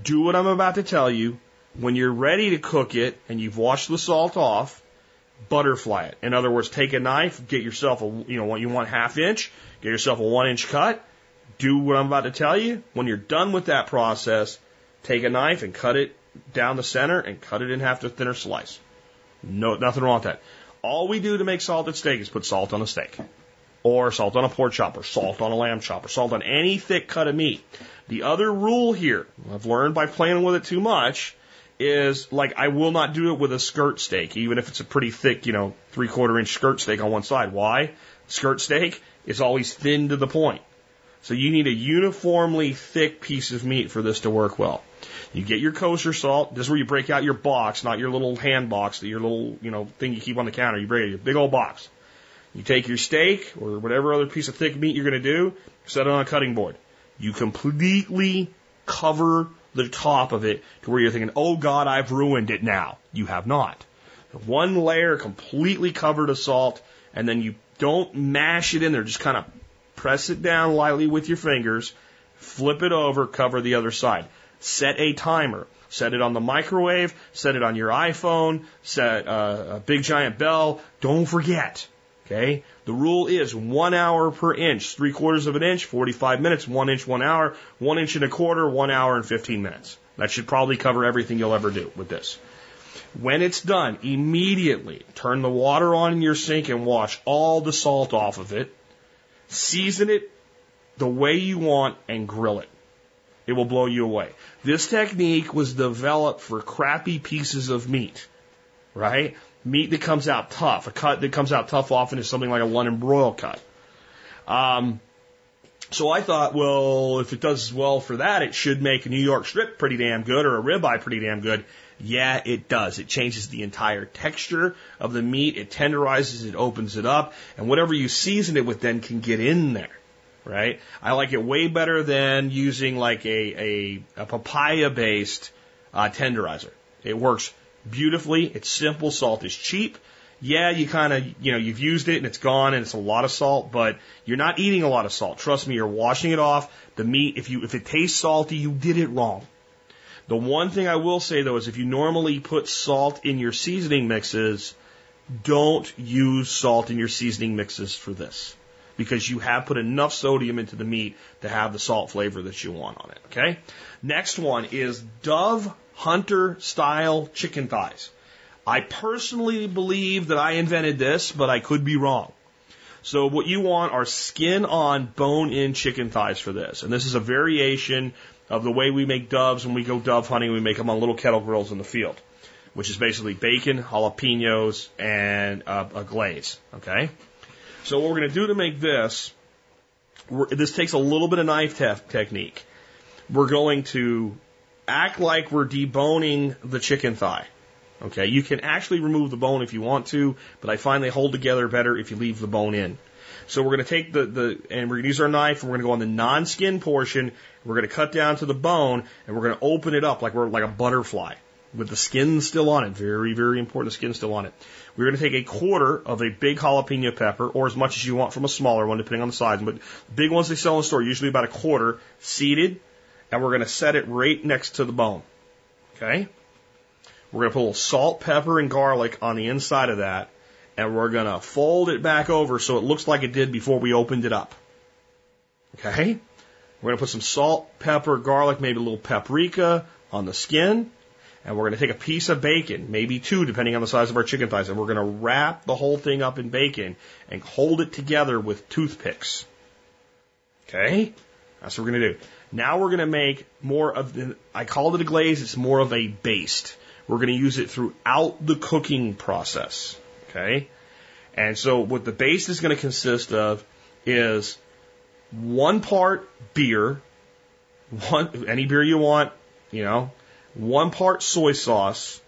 do what I'm about to tell you. When you're ready to cook it and you've washed the salt off, butterfly it. In other words, take a knife, get yourself a, you want 1/2 inch, get yourself a 1 inch cut, do what I'm about to tell you. When you're done with that process, take a knife and cut it down the center and cut it in half to a thinner slice. No, nothing wrong with that. All we do to make salted steak is put salt on a steak, or salt on a pork chop, or salt on a lamb chop, or salt on any thick cut of meat. The other rule here, I've learned by playing with it too much, is like I will not do it with a skirt steak, even if it's a pretty thick, 3/4 inch skirt steak on one side. Why? Skirt steak is always thin to the point. So you need a uniformly thick piece of meat for this to work well. You get your kosher salt. This is where you break out your box, not your little hand box, your little, thing you keep on the counter. You break out your big old box. You take your steak or whatever other piece of thick meat you're going to do, set it on a cutting board. You completely cover the top of it to where you're thinking, oh God, I've ruined it now. You have not. One layer completely covered of salt, and then you don't mash it in there. Just kind of press it down lightly with your fingers, flip it over, cover the other side. Set a timer. Set it on the microwave. Set it on your iPhone. Set a big giant bell. Don't forget. Okay? The rule is 1 hour per inch. 3/4 of an inch, 45 minutes, 1 inch, 1 hour, 1 1/4 inch, 1 hour and 15 minutes. That should probably cover everything you'll ever do with this. When it's done, immediately turn the water on in your sink and wash all the salt off of it. Season it the way you want and grill it. It will blow you away. This technique was developed for crappy pieces of meat, right? Meat that comes out tough. A cut that comes out tough often is something like a London broil cut. So I thought, well, if it does well for that, it should make a New York strip pretty damn good or a ribeye pretty damn good. Yeah, it does. It changes the entire texture of the meat. It tenderizes, it opens it up, and whatever you season it with then can get in there. Right? I like it way better than using like a papaya-based tenderizer. It works beautifully. It's simple. Salt is cheap. Yeah, you kind of, you've used it and it's gone and it's a lot of salt, but you're not eating a lot of salt. Trust me, you're washing it off. The meat, if it tastes salty, you did it wrong. The one thing I will say though is if you normally put salt in your seasoning mixes, don't use salt in your seasoning mixes for this, because you have put enough sodium into the meat to have the salt flavor that you want on it, okay? Next one is Dove Hunter-style chicken thighs. I personally believe that I invented this, but I could be wrong. So what you want are skin-on, bone-in chicken thighs for this. And this is a variation of the way we make doves when we go dove hunting. We make them on little kettle grills in the field, which is basically bacon, jalapenos, and a glaze, okay? So what we're going to do to make this, this takes a little bit of knife technique. We're going to act like we're deboning the chicken thigh. Okay, you can actually remove the bone if you want to, but I find they hold together better if you leave the bone in. So we're going to take and we're going to use our knife, and we're going to go on the non-skin portion, we're going to cut down to the bone, and we're going to open it up like a butterfly, with the skin still on it. Very, very important, the skin still on it. We're going to take 1/4 of a big jalapeno pepper, or as much as you want from a smaller one, depending on the size. But big ones they sell in the store, usually about 1/4, seeded, and we're going to set it right next to the bone. Okay? We're going to put a little salt, pepper, and garlic on the inside of that, and we're going to fold it back over so it looks like it did before we opened it up. Okay? We're going to put some salt, pepper, garlic, maybe a little paprika on the skin. and we're going to take a piece of bacon, maybe two depending on the size of our chicken thighs, and we're going to wrap the whole thing up in bacon and hold it together with toothpicks. Okay? That's what we're going to do. Now we're going to make more of the, I called it a glaze, it's more of a baste. We're going to use it throughout the cooking process. Okay? And so what the baste is going to consist of is one part beer, any beer you want, you know, one part soy sauce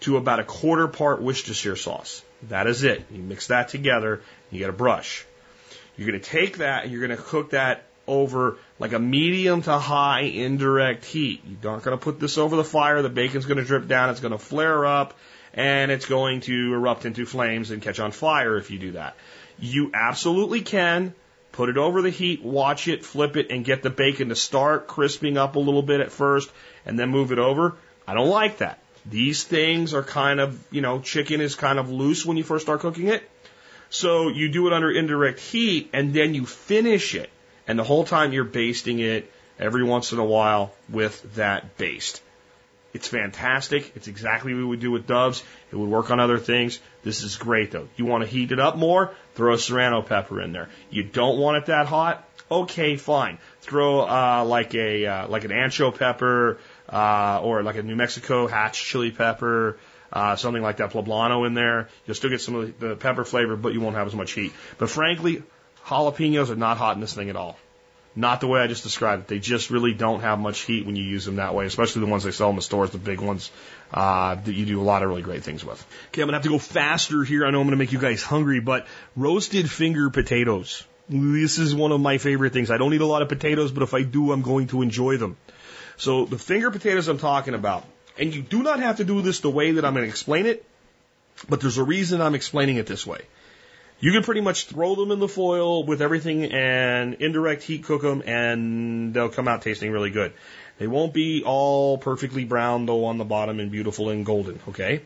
to about a quarter part Worcestershire sauce. That is it. You mix that together, you get a brush. You're going to take that and you're going to cook that over like a medium to high indirect heat. You're not going to put this over the fire. The bacon's going to drip down. It's going to flare up and it's going to erupt into flames and catch on fire if you do that. You absolutely can put it over the heat, watch it, flip it, and get the bacon to start crisping up a little bit at first, and then move it over. I don't like that. These things are kind of, you know, chicken is kind of loose when you first start cooking it. So you do it under indirect heat, and then you finish it. And the whole time you're basting it every once in a while with that baste. It's fantastic. It's exactly what we would do with doves. It would work on other things. This is great, though. You want to heat it up more? Throw serrano pepper in there. You don't want it that hot? Okay, fine. Throw like an ancho pepper or like a New Mexico hatch chili pepper, something like that, poblano in there. You'll still get some of the pepper flavor, but you won't have as much heat. But frankly, jalapenos are not hot in this thing at all. Not the way I just described it. They just really don't have much heat when you use them that way, especially the ones they sell in the stores, the big ones that you do a lot of really great things with. Okay, I'm going to have to go faster here. I know I'm going to make you guys hungry, but roasted finger potatoes. This is one of my favorite things. I don't eat a lot of potatoes, but if I do, I'm going to enjoy them. So the finger potatoes I'm talking about, and you do not have to do this the way that I'm going to explain it, but there's a reason I'm explaining it this way. You can pretty much throw them in the foil with everything and indirect heat cook them, and they'll come out tasting really good. They won't be all perfectly brown, though, on the bottom and beautiful and golden, okay?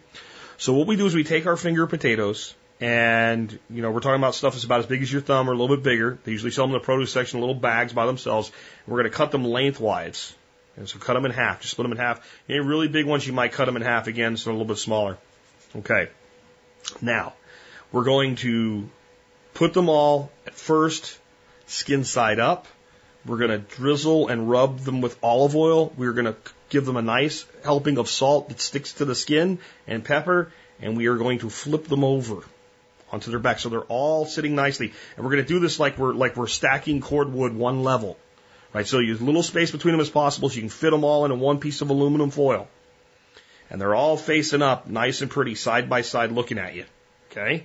So what we do is we take our finger potatoes, and, you know, we're talking about stuff that's about as big as your thumb or a little bit bigger. They usually sell them in the produce section in little bags by themselves. We're going to cut them lengthwise. And so cut them in half. Just split them in half. Any really big ones, you might cut them in half again so they're a little bit smaller. Okay. Now, we're going to put them all at first skin side up. We're going to drizzle and rub them with olive oil. We're going to give them a nice helping of salt that sticks to the skin and pepper, and we are going to flip them over onto their back so they're all sitting nicely. And we're going to do this like we're stacking cordwood one level, right? So use as little space between them as possible so you can fit them all into one piece of aluminum foil. And they're all facing up, nice and pretty, side by side looking at you, okay?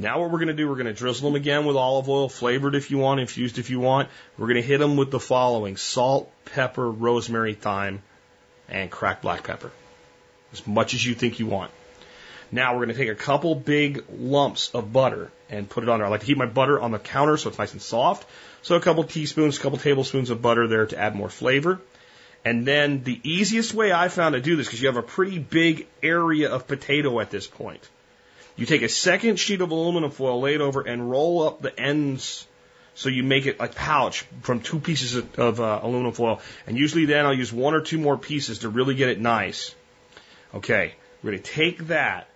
Now what we're going to do, we're going to drizzle them again with olive oil, flavored if you want, infused if you want. We're going to hit them with the following: salt, pepper, rosemary, thyme, and cracked black pepper, as much as you think you want. Now we're going to take a couple big lumps of butter and put it on there. I like to keep my butter on the counter so it's nice and soft. So a couple teaspoons, a couple tablespoons of butter there to add more flavor. And then the easiest way I found to do this, because you have a pretty big area of potato at this point, you take a second sheet of aluminum foil, lay it over, and roll up the ends so you make it a pouch from two pieces of aluminum foil. And usually then I'll use one or two more pieces to really get it nice. Okay, we're going to take that,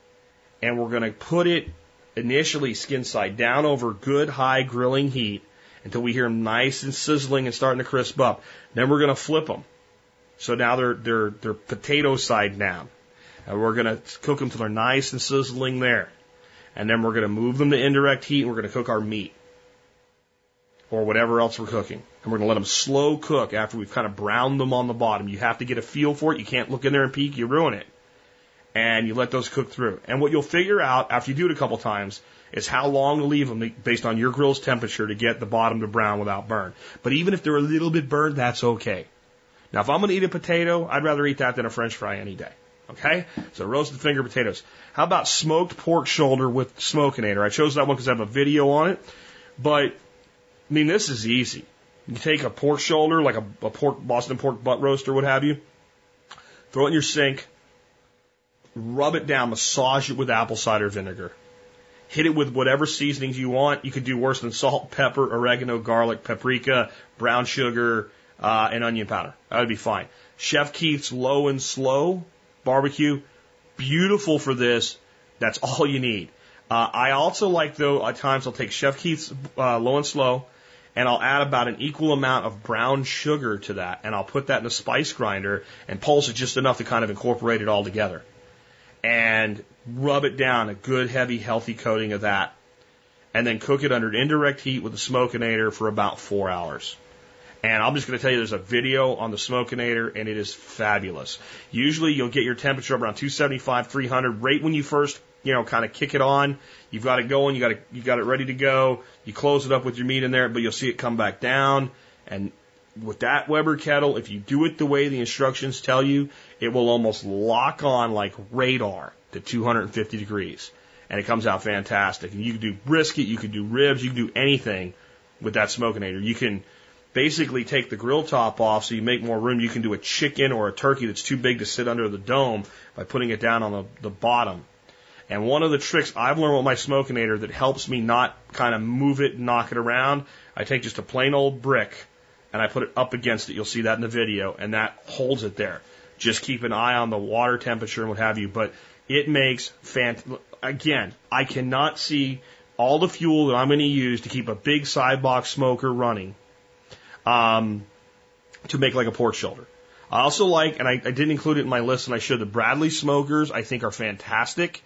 and we're going to put it initially skin side down over good high grilling heat until we hear them nice and sizzling and starting to crisp up. Then we're going to flip them. So now they're potato side down. And we're going to cook them till they're nice and sizzling there. And then we're going to move them to indirect heat, and we're going to cook our meat or whatever else we're cooking. And we're going to let them slow cook after we've kind of browned them on the bottom. You have to get a feel for it. You can't look in there and peek. You ruin it. And you let those cook through. And what you'll figure out after you do it a couple times is how long to leave them based on your grill's temperature to get the bottom to brown without burn. But even if they're a little bit burned, that's okay. Now, if I'm going to eat a potato, I'd rather eat that than a French fry any day. Okay? So roasted finger potatoes. How about smoked pork shoulder with Smokenator? I chose that one because I have a video on it. But, I mean, this is easy. You take a pork shoulder, like a Boston pork butt roast or what have you, throw it in your sink, rub it down, massage it with apple cider vinegar. Hit it with whatever seasonings you want. You could do worse than salt, pepper, oregano, garlic, paprika, brown sugar, and onion powder. That would be fine. Chef Keith's Low and Slow barbecue, beautiful for this. That's all you need. I also like, though, at times I'll take Chef Keith's low and slow, and I'll add about an equal amount of brown sugar to that, and I'll put that in a spice grinder and pulse it just enough to kind of incorporate it all together. And rub it down, a good, heavy, healthy coating of that, and then cook it under indirect heat with a Smokenator for about 4 hours. And I'm just going to tell you, there's a video on the Smokenator, and it is fabulous. Usually you'll get your temperature around 275, 300, right when you first, kind of kick it on. You've got it going. You got it ready to go. You close it up with your meat in there, but you'll see it come back down. And with that Weber kettle, if you do it the way the instructions tell you, it will almost lock on like radar to 250 degrees. And it comes out fantastic. And you can do brisket. You can do ribs. You can do anything with that Smokenator. You can basically take the grill top off so you make more room. You can do a chicken or a turkey that's too big to sit under the dome by putting it down on the bottom. And one of the tricks I've learned with my Smokenator that helps me not kind of move it and knock it around, I take just a plain old brick and I put it up against it. You'll see that in the video, and that holds it there. Just keep an eye on the water temperature and what have you. But it makes again, I cannot see all the fuel that I'm going to use to keep a big side box smoker running. To make like a pork shoulder. I also like, and I didn't include it in my list, and I should, the Bradley smokers I think are fantastic.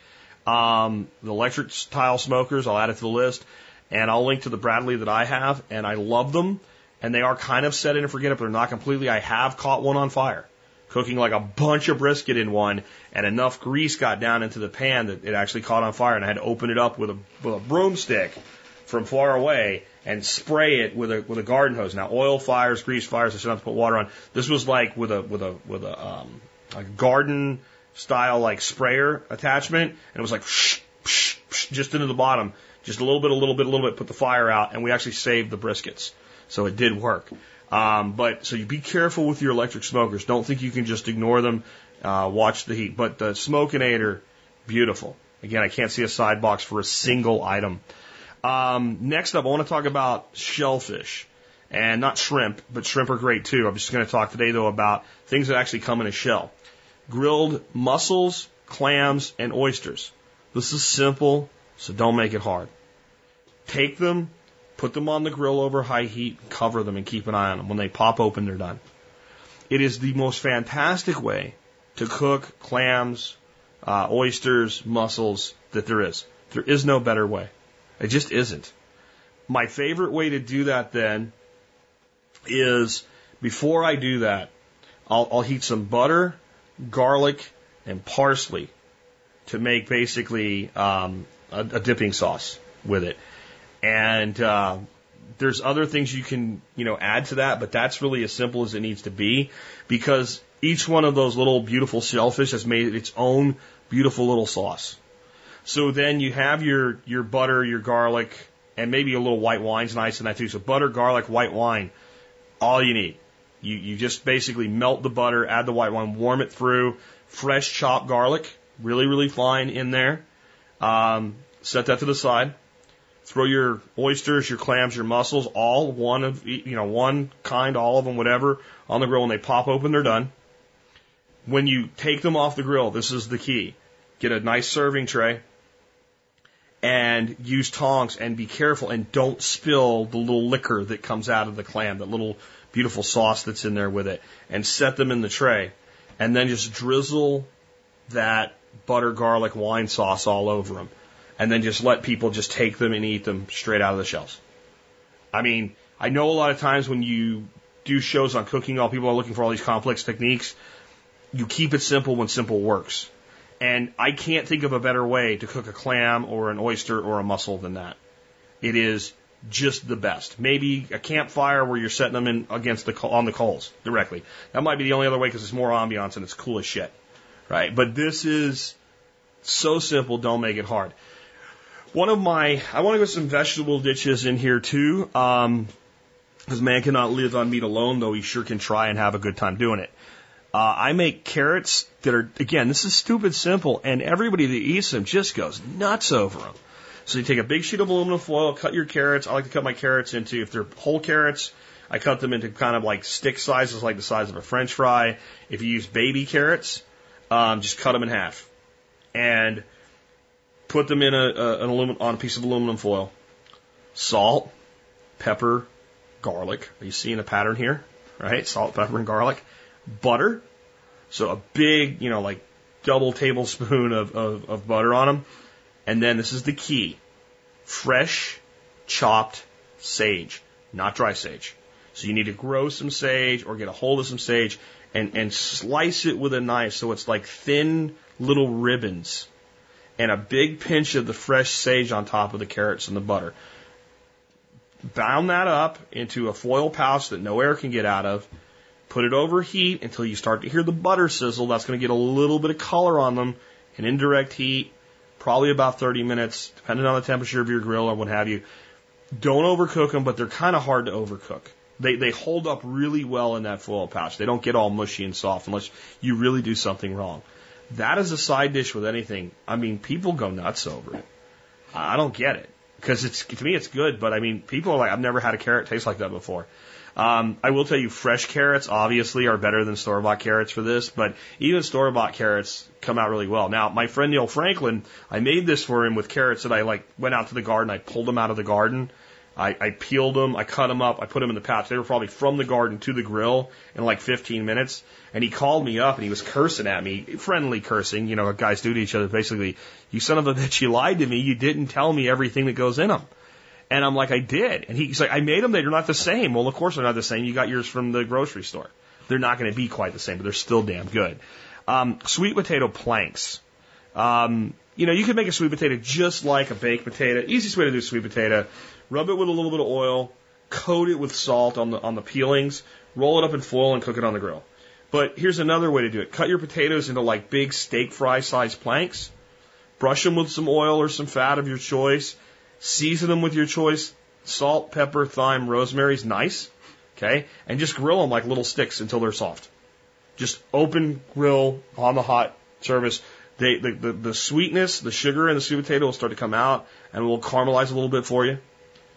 The electric style smokers, I'll add it to the list, and I'll link to the Bradley that I have, and I love them, and they are kind of set in and forget it, but they're not completely. I have caught one on fire, cooking like a bunch of brisket in one, and enough grease got down into the pan that it actually caught on fire, and I had to open it up with a broomstick from far away and spray it with a garden hose. Now, oil fires, grease fires, I should have to put water on. This was like with a garden style like sprayer attachment, and it was like whoosh, whoosh, whoosh, just into the bottom, just a little bit, put the fire out, and we actually saved the briskets. So it did work. But so you be careful with your electric smokers. Don't think you can just ignore them. Watch the heat. But the Smokenator, beautiful. Again, I can't see a side box for a single item. Next up, I want to talk about shellfish, and not shrimp, but shrimp are great too. I'm just going to talk today, though, about things that actually come in a shell. Grilled mussels, clams, and oysters. This is simple, so don't make it hard. Take them, put them on the grill over high heat, cover them, and keep an eye on them. When they pop open, they're done. It is the most fantastic way to cook clams, oysters, mussels that there is. There is no better way. It just isn't. My favorite way to do that then is, before I do that, I'll heat some butter, garlic, and parsley to make basically a dipping sauce with it. And there's other things you can add to that, but that's really as simple as it needs to be, because each one of those little beautiful shellfish has made its own beautiful little sauce. So then you have your butter, your garlic, and maybe a little white wine's nice in that too. So butter, garlic, white wine, all you need. You just basically melt the butter, add the white wine, warm it through, fresh chopped garlic, really, really fine in there. Set that to the side. Throw your oysters, your clams, your mussels, all one kind, all of them, whatever, on the grill. When they pop open, they're done. When you take them off the grill, this is the key. Get a nice serving tray. And use tongs and be careful and don't spill the little liquor that comes out of the clam, that little beautiful sauce that's in there with it, and set them in the tray. And then just drizzle that butter, garlic, wine sauce all over them. And then just let people just take them and eat them straight out of the shells. I mean, I know a lot of times when you do shows on cooking, all people are looking for all these complex techniques. You keep it simple when simple works. And I can't think of a better way to cook a clam or an oyster or a mussel than that. It is just the best. Maybe a campfire where you're setting them in on the coals directly. That might be the only other way because it's more ambiance and it's cool as shit, right? But this is so simple. Don't make it hard. I want to go some vegetable dishes in here too, because man cannot live on meat alone, though he sure can try and have a good time doing it. I make carrots that are, again, this is stupid simple, and everybody that eats them just goes nuts over them. So you take a big sheet of aluminum foil, cut your carrots. I like to cut my carrots into, if they're whole carrots, I cut them into kind of like stick sizes, like the size of a French fry. If you use baby carrots, Just cut them in half and put them in a piece of aluminum foil. Salt, pepper, garlic. Are you seeing the pattern here? Right? Salt, pepper, and garlic. Butter. So a big, like double tablespoon of butter on them. And then this is the key. Fresh, chopped sage, not dry sage. So you need to grow some sage or get a hold of some sage and slice it with a knife so it's like thin little ribbons. And a big pinch of the fresh sage on top of the carrots and the butter. Bound that up into a foil pouch that no air can get out of. Put it over heat until you start to hear the butter sizzle. That's going to get a little bit of color on them. And indirect heat, probably about 30 minutes, depending on the temperature of your grill or what have you. Don't overcook them, but they're kind of hard to overcook. They hold up really well in that foil pouch. They don't get all mushy and soft unless you really do something wrong. That is a side dish with anything. I mean, people go nuts over it. I don't get it. Because to me it's good, but I mean, people are like, I've never had a carrot taste like that before. I will tell you, fresh carrots obviously are better than store-bought carrots for this, but even store-bought carrots come out really well. Now, my friend Neil Franklin, I made this for him with carrots that I went out to the garden, I pulled them out of the garden, I peeled them, I cut them up, I put them in the pouch. They were probably from the garden to the grill in 15 minutes. And he called me up and he was cursing at me, friendly cursing, guys do to each other basically. You son of a bitch, you lied to me. You didn't tell me everything that goes in them. And I'm like, I did. And he's like, I made them. They're not the same. Well, of course they're not the same. You got yours from the grocery store. They're not going to be quite the same, but they're still damn good. Sweet potato planks. You could make a sweet potato just like a baked potato. Easiest way to do sweet potato. Rub it with a little bit of oil, coat it with salt on the peelings, roll it up in foil and cook it on the grill. But here's another way to do it. Cut your potatoes into big steak fry sized planks, brush them with some oil or some fat of your choice, season them with your choice, salt, pepper, thyme, rosemary's nice, okay? And just grill them like little sticks until they're soft. Just open grill on the hot surface. The sweetness, the sugar in the sweet potato will start to come out and it will caramelize a little bit for you.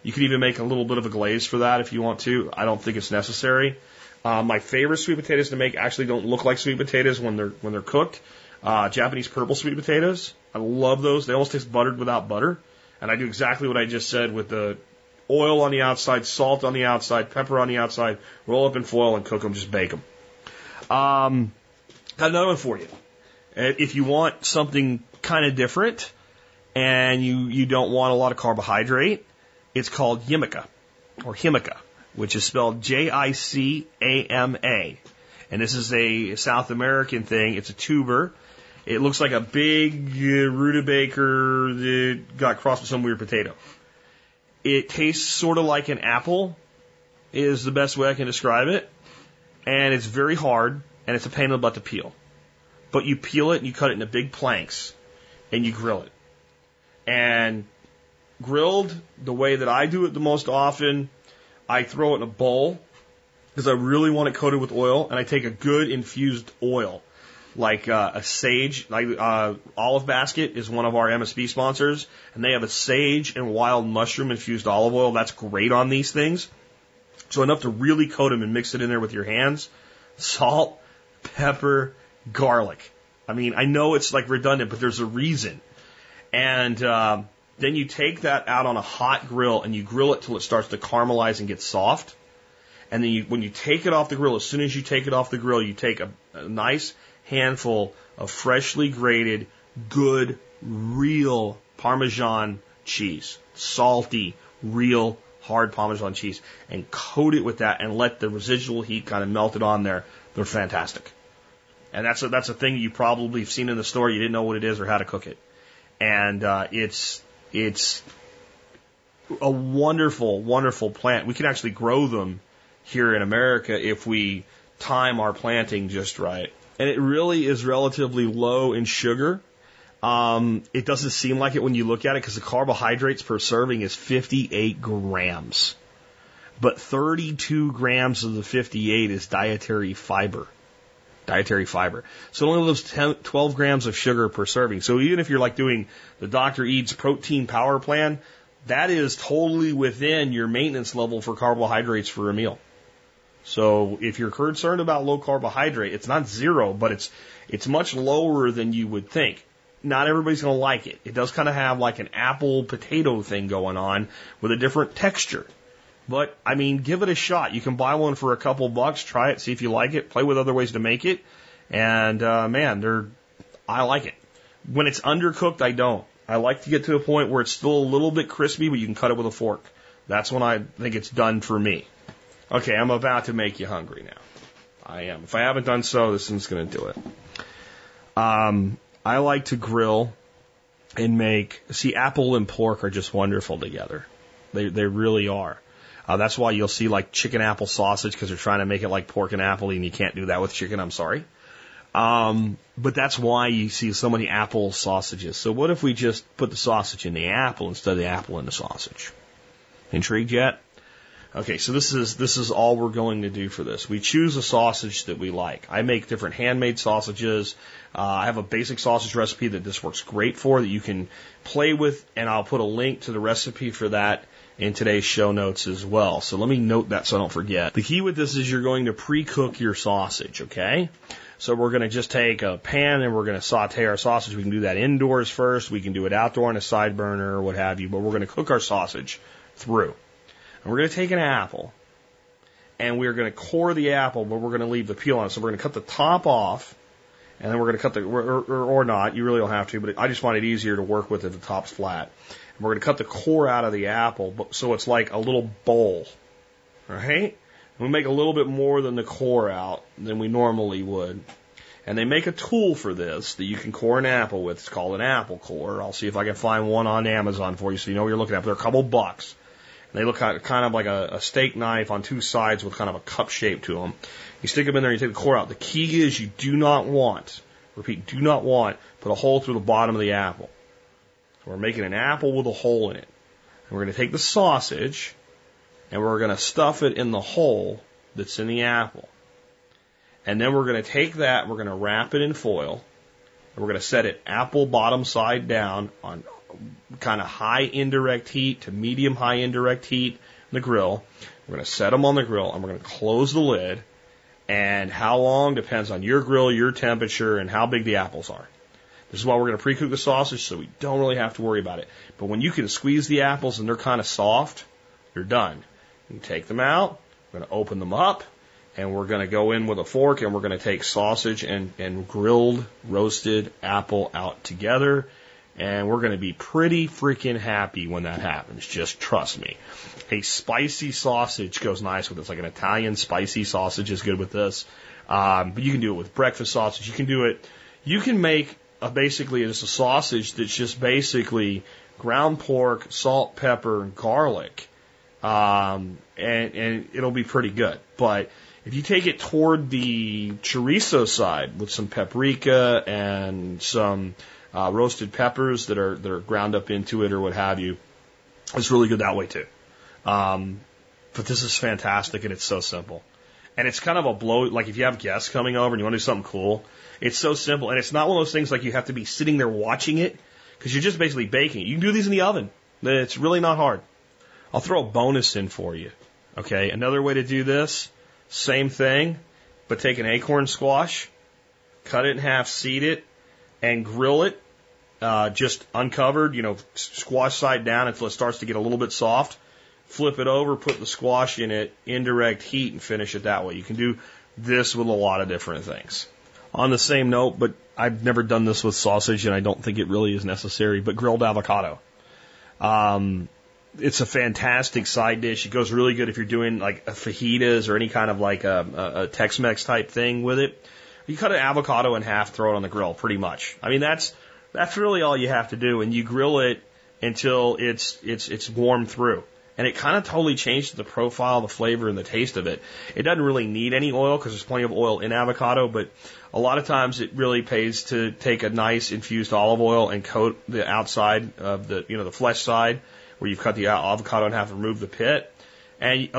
You could even make a little bit of a glaze for that if you want to. I don't think it's necessary. My favorite sweet potatoes to make actually don't look like sweet potatoes when they're cooked. Japanese purple sweet potatoes. I love those. They almost taste buttered without butter. And I do exactly what I just said with the oil on the outside, salt on the outside, pepper on the outside. Roll up in foil and cook them. Just bake them. Got another one for you. If you want something kind of different and you don't want a lot of carbohydrate, it's called Yimica, or Himica, which is spelled Jicama. And this is a South American thing. It's a tuber. It looks like a big rutabaker that got crossed with some weird potato. It tastes sort of like an apple, is the best way I can describe it. And it's very hard, and it's a pain in the butt to peel. But you peel it, and you cut it into big planks, and you grill it. And grilled, the way that I do it the most often, I throw it in a bowl because I really want it coated with oil, and I take a good infused oil, a sage. Olive Basket is one of our MSP sponsors, and they have a sage and wild mushroom infused olive oil. That's great on these things. So enough to really coat them and mix it in there with your hands. Salt, pepper, garlic. I mean, I know it's redundant, but there's a reason. And then you take that out on a hot grill and you grill it till it starts to caramelize and get soft. And then when you take it off the grill, as soon as you take it off the grill, you take a nice handful of freshly grated, good, real Parmesan cheese. Salty, real, hard Parmesan cheese. And coat it with that and let the residual heat kind of melt it on there. They're fantastic. And that's a thing you probably have seen in the store. You didn't know what it is or how to cook it. And it's a wonderful, wonderful plant. We can actually grow them here in America if we time our planting just right. And it really is relatively low in sugar. It doesn't seem like it when you look at it because the carbohydrates per serving is 58 grams. But 32 grams of the 58 is dietary fiber. So it only lives 12 grams of sugar per serving. So even if you're doing the Dr. Eats protein power plan, that is totally within your maintenance level for carbohydrates for a meal. So if you're concerned about low carbohydrate, it's not zero, but it's much lower than you would think. Not everybody's going to like it. It does kind of have like an apple potato thing going on with a different texture. But, I mean, give it a shot. You can buy one for a couple bucks, try it, see if you like it, play with other ways to make it. And, man, I like it. When it's undercooked, I don't. I like to get to a point where it's still a little bit crispy, but you can cut it with a fork. That's when I think it's done for me. Okay, I'm about to make you hungry now. I am. If I haven't done so, this one's going to do it. I like to grill and make... See, apple and pork are just wonderful together. They really are. That's why you'll see like chicken apple sausage, because they're trying to make it like pork and apple, and you can't do that with chicken, I'm sorry. But that's why you see so many apple sausages. So what if we just put the sausage in the apple instead of the apple in the sausage? Intrigued yet? Okay, so this is all we're going to do for this. We choose a sausage that we like. I make different handmade sausages. I have a basic sausage recipe that this works great for that you can play with, and I'll put a link to the recipe for that in today's show notes as well. So let me note that so I don't forget. The key with this is you're going to pre-cook your sausage, okay? So we're going to just take a pan and we're going to saute our sausage. We can do that indoors first. We can do it outdoor on a side burner or what have you. But we're going to cook our sausage through. And we're going to take an apple and we're going to core the apple, but we're going to leave the peel on it. So we're going to cut the top off, and then we're going to cut the, or not, you really don't have to, but I just find it easier to work with if the top's flat. And we're going to cut the core out of the apple, but, so it's like a little bowl, right? And we make a little bit more than the core out than we normally would. And they make a tool for this that you can core an apple with. It's called an apple core. I'll see if I can find one on Amazon for you so you know what you're looking at. But they're a couple bucks. They look kind of like a steak knife on two sides with kind of a cup shape to them. You stick them in there and you take the core out. The key is you do not want, repeat, do not want, put a hole through the bottom of the apple. So we're making an apple with a hole in it. And we're going to take the sausage and we're going to stuff it in the hole that's in the apple. And then we're going to take that, we're going to wrap it in foil, and we're going to set it apple bottom side down on kind of high indirect heat to medium high indirect heat on the grill. We're going to set them on the grill and we're going to close the lid. And how long depends on your grill, your temperature, and how big the apples are. This is why we're going to pre-cook the sausage so we don't really have to worry about it. But when you can squeeze the apples and they're kind of soft, you're done. You take them out, we're going to open them up, and we're going to go in with a fork and we're going to take sausage and grilled, roasted apple out together. And we're going to be pretty freaking happy when that happens. Just trust me. A spicy sausage goes nice with this. Like an Italian spicy sausage is good with this. But you can do it with breakfast sausage. You can do it. You can make just a sausage that's just basically ground pork, salt, pepper, and garlic. And it'll be pretty good. But if you take it toward the chorizo side with some paprika and some roasted peppers that are ground up into it or what have you. It's really good that way too. But this is fantastic and it's so simple. And it's kind of a blow, like if you have guests coming over and you want to do something cool, it's so simple. And it's not one of those things like you have to be sitting there watching it because you're just basically baking it. You can do these in the oven. It's really not hard. I'll throw a bonus in for you. Okay. Another way to do this, same thing, but take an acorn squash, cut it in half, seed it, and grill it, just uncovered, squash side down until it starts to get a little bit soft. Flip it over, put the squash in it, indirect heat, and finish it that way. You can do this with a lot of different things. On the same note, but I've never done this with sausage, and I don't think it really is necessary, but grilled avocado. It's a fantastic side dish. It goes really good if you're doing like a fajitas or any kind of like a Tex-Mex type thing with it. You cut an avocado in half, throw it on the grill, pretty much. I mean, that's really all you have to do, and you grill it until it's warm through. And it kind of totally changes the profile, the flavor, and the taste of it. It doesn't really need any oil because there's plenty of oil in avocado, but a lot of times it really pays to take a nice infused olive oil and coat the outside of the, the flesh side where you've cut the avocado in half and remove the pit. And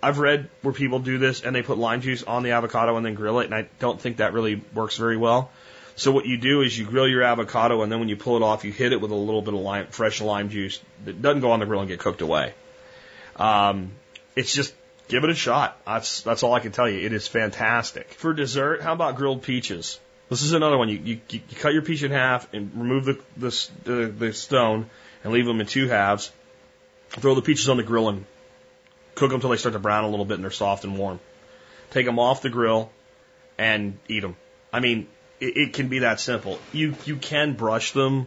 I've read where people do this and they put lime juice on the avocado and then grill it, and I don't think that really works very well. So what you do is you grill your avocado, and then when you pull it off, you hit it with a little bit of fresh lime juice that doesn't go on the grill and get cooked away. It's just give it a shot. That's all I can tell you. It is fantastic. For dessert, how about grilled peaches? This is another one. You cut your peach in half and remove the stone and leave them in two halves. Throw the peaches on the grill and cook them until they start to brown a little bit and they're soft and warm. Take them off the grill and eat them. I mean, it can be that simple. You can brush them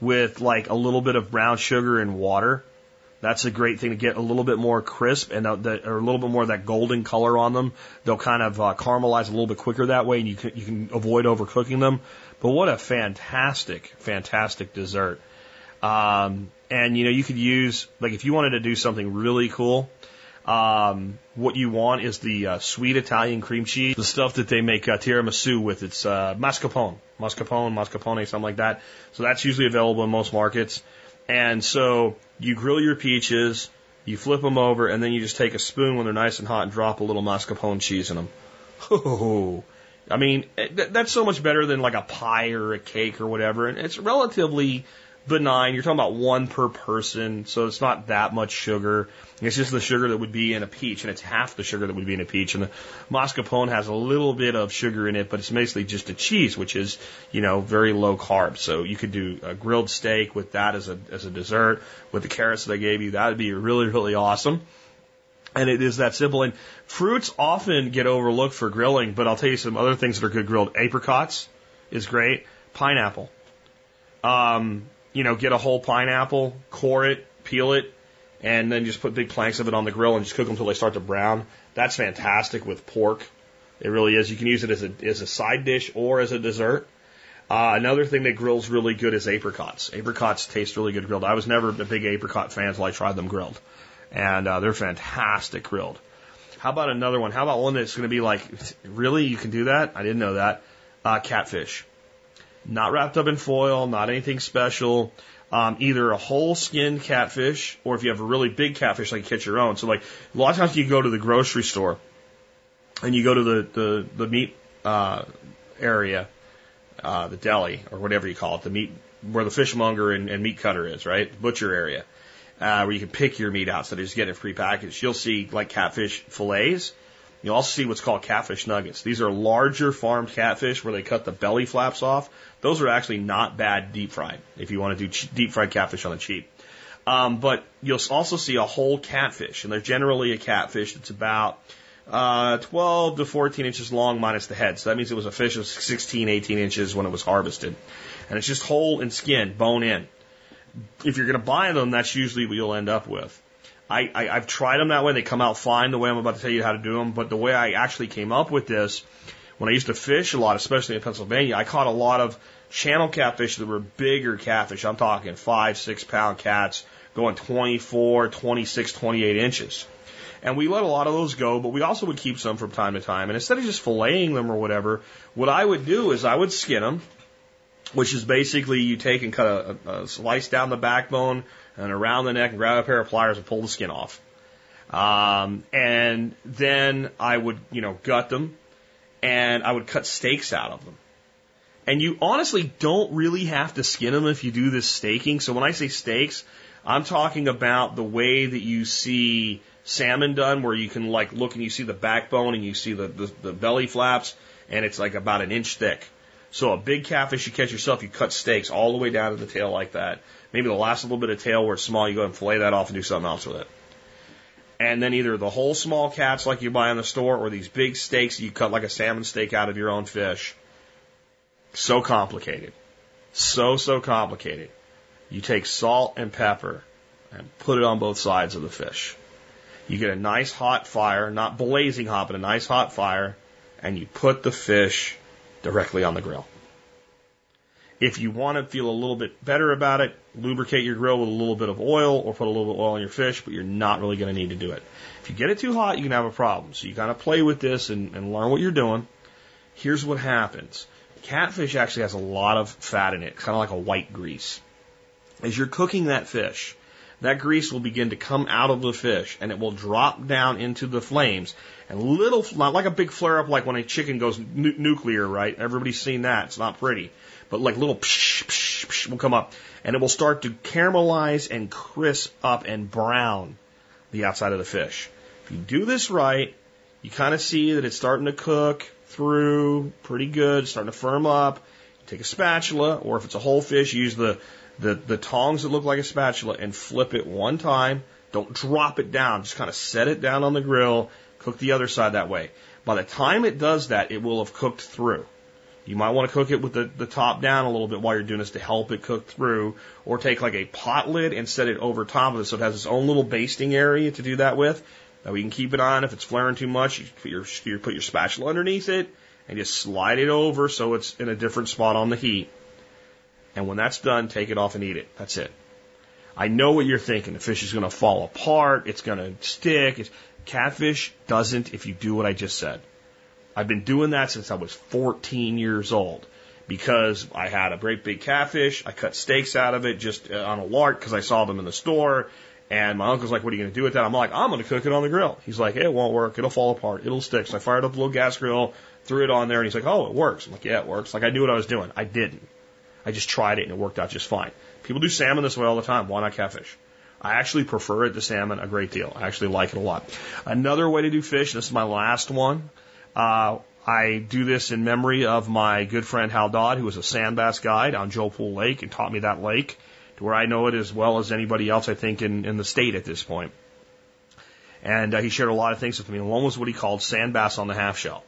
with like a little bit of brown sugar and water. That's a great thing to get a little bit more crisp and or a little bit more of that golden color on them. They'll kind of caramelize a little bit quicker that way, and you can avoid overcooking them. But what a fantastic, fantastic dessert! And you know, you could use, like, if you wanted to do something really cool. What you want is the sweet Italian cream cheese, the stuff that they make tiramisu with. It's mascarpone, something like that. So that's usually available in most markets. And so you grill your peaches, you flip them over, and then you just take a spoon when they're nice and hot and drop a little mascarpone cheese in them. Oh, I mean, that's so much better than like a pie or a cake or whatever. And it's relatively benign. You're talking about one per person, so it's not that much sugar. It's just the sugar that would be in a peach, and it's half the sugar that would be in a peach. And the mascarpone has a little bit of sugar in it, but it's basically just a cheese, which is, you know, very low carb. So you could do a grilled steak with that as a dessert with the carrots that I gave you. That would be really, really awesome. And it is that simple. And fruits often get overlooked for grilling, but I'll tell you some other things that are good grilled. Apricots is great. Pineapple. You know, get a whole pineapple, core it, peel it, and then just put big planks of it on the grill and just cook them until they start to brown. That's fantastic with pork. It really is. You can use it as a side dish or as a dessert. Another thing that grills really good is apricots. Apricots taste really good grilled. I was never a big apricot fan until I tried them grilled. And they're fantastic grilled. How about another one? How about one that's going to be like, really, you can do that? I didn't know that. Catfish. Not wrapped up in foil, not anything special. Either a whole skinned catfish, or if you have a really big catfish, like catch your own. So, like, a lot of times you go to the grocery store and you go to the meat area, the deli or whatever you call it, the meat where the fishmonger and meat cutter is, right? The butcher area, where you can pick your meat out. So they just get it prepackaged. You'll see like catfish fillets. You'll also see what's called catfish nuggets. These are larger farmed catfish where they cut the belly flaps off. Those are actually not bad deep fried if you want to do deep fried catfish on the cheap. But you'll also see a whole catfish, and they're generally a catfish that's about 12 to 14 inches long minus the head. So that means it was a fish of 16, 18 inches when it was harvested. And it's just whole and skin, bone in. If you're going to buy them, that's usually what you'll end up with. I've tried them that way. They come out fine the way I'm about to tell you how to do them. But the way I actually came up with this, when I used to fish a lot, especially in Pennsylvania, I caught a lot of channel catfish that were bigger catfish. I'm talking 5-6 pound cats going 24, 26, 28 inches. And we let a lot of those go, but we also would keep some from time to time. And instead of just filleting them or whatever, what I would do is I would skin them, which is basically you take and cut a slice down the backbone and around the neck and grab a pair of pliers and pull the skin off. And then I would, you know, gut them, and I would cut steaks out of them. And you honestly don't really have to skin them if you do this staking. So when I say steaks, I'm talking about the way that you see salmon done, where you can like look and you see the backbone and you see the belly flaps, and it's like about an inch thick. So a big catfish you catch yourself, you cut steaks all the way down to the tail like that. Maybe the last little bit of tail where it's small, you go and fillet that off and do something else with it. And then either the whole small cats like you buy in the store or these big steaks you cut like a salmon steak out of your own fish. So complicated. So complicated. You take salt and pepper and put it on both sides of the fish. You get a nice hot fire, not blazing hot, but a nice hot fire, and you put the fish directly on the grill. If you want to feel a little bit better about it, lubricate your grill with a little bit of oil or put a little bit of oil on your fish, but you're not really going to need to do it. If you get it too hot, you can have a problem. So you got to play with this and learn what you're doing. Here's what happens. Catfish actually has a lot of fat in it, kind of like a white grease. As you're cooking that fish, that grease will begin to come out of the fish, and it will drop down into the flames. And little, like a big flare-up, like when a chicken goes nuclear, right? Everybody's seen that. It's not pretty. But like little psh, psh, psh will come up, and it will start to caramelize and crisp up and brown the outside of the fish. If you do this right, you kind of see that it's starting to cook through pretty good, it's starting to firm up. You take a spatula, or if it's a whole fish, use the tongs that look like a spatula and flip it one time. Don't drop it down. Just kind of set it down on the grill. Cook the other side that way. By the time it does that, it will have cooked through. You might want to cook it with the top down a little bit while you're doing this to help it cook through, or take like a pot lid and set it over top of it so it has its own little basting area to do that with. Now we can keep it on. If it's flaring too much, you put your spatula underneath it and just slide it over so it's in a different spot on the heat. And when that's done, take it off and eat it. That's it. I know what you're thinking. The fish is going to fall apart. It's going to stick. Catfish doesn't if you do what I just said. I've been doing that since I was 14 years old because I had a great big catfish. I cut steaks out of it just on a lark because I saw them in the store. And my uncle's like, what are you going to do with that? I'm like, I'm going to cook it on the grill. He's like, it won't work. It'll fall apart. It'll stick. So I fired up a little gas grill, threw it on there, and he's like, oh, it works. I'm like, yeah, it works. Like, I knew what I was doing. I didn't. I just tried it, and it worked out just fine. People do salmon this way all the time. Why not catfish? I actually prefer it to salmon a great deal. I actually like it a lot. Another way to do fish, and this is my last one, I do this in memory of my good friend Hal Dodd, who was a sand bass guide on Joe Pool Lake and taught me that lake to where I know it as well as anybody else, I think, in the state at this point. And he shared a lot of things with me. One was what he called sand bass on the half shell.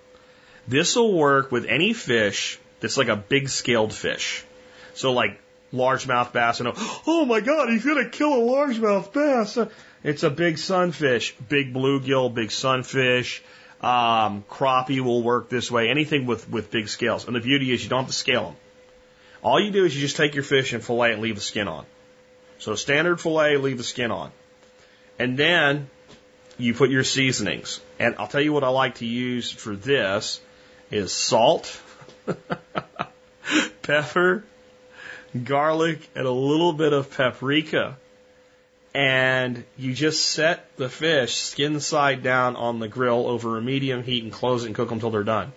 This will work with any fish that's like a big scaled fish. So like largemouth bass, and oh my God, he's going to kill a largemouth bass. It's a big sunfish, big bluegill, big sunfish. Crappie will work this way. Anything with big scales. And the beauty is you don't have to scale them. All you do is you just take your fish and fillet and leave the skin on. So standard fillet, leave the skin on. And then you put your seasonings. And I'll tell you what I like to use for this is salt, pepper, garlic, and a little bit of paprika. And you just set the fish skin side down on the grill over a medium heat and close it and cook them until they're done.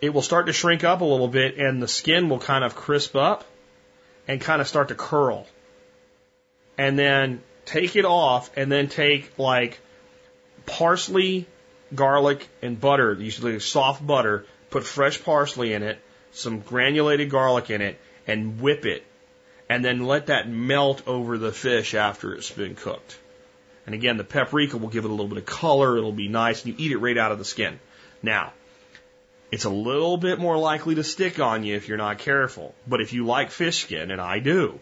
It will start to shrink up a little bit and the skin will kind of crisp up and kind of start to curl. And then take it off and then take like parsley, garlic, and butter, usually soft butter, put fresh parsley in it, some granulated garlic in it, and whip it. And then let that melt over the fish after it's been cooked. And again, the paprika will give it a little bit of color. It'll be nice. And you eat it right out of the skin. Now, it's a little bit more likely to stick on you if you're not careful. But if you like fish skin, and I do,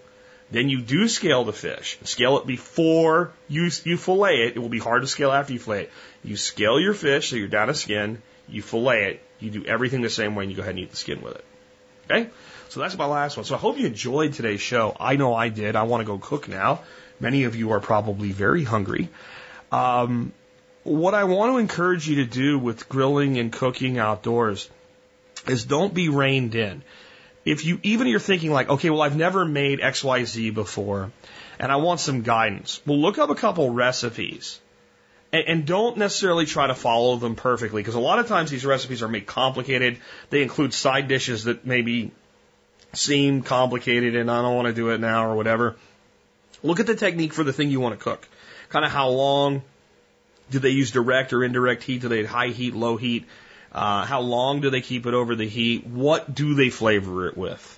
then you do scale the fish. Scale it before you fillet it. It will be hard to scale after you fillet it. You scale your fish so you're down to skin. You fillet it. You do everything the same way, and you go ahead and eat the skin with it. Okay? So that's my last one. So I hope you enjoyed today's show. I know I did. I want to go cook now. Many of you are probably very hungry. What I want to encourage you to do with grilling and cooking outdoors is don't be reined in. If you even you're thinking like, okay, well, I've never made XYZ before, and I want some guidance. Well, look up a couple recipes. And don't necessarily try to follow them perfectly, because a lot of times these recipes are made complicated. They include side dishes that maybe seem complicated and I don't want to do it now or whatever. Look at the technique for the thing you want to cook. Kind of how long do they use direct or indirect heat? Do they have high heat, low heat? How long do they keep it over the heat? What do they flavor it with?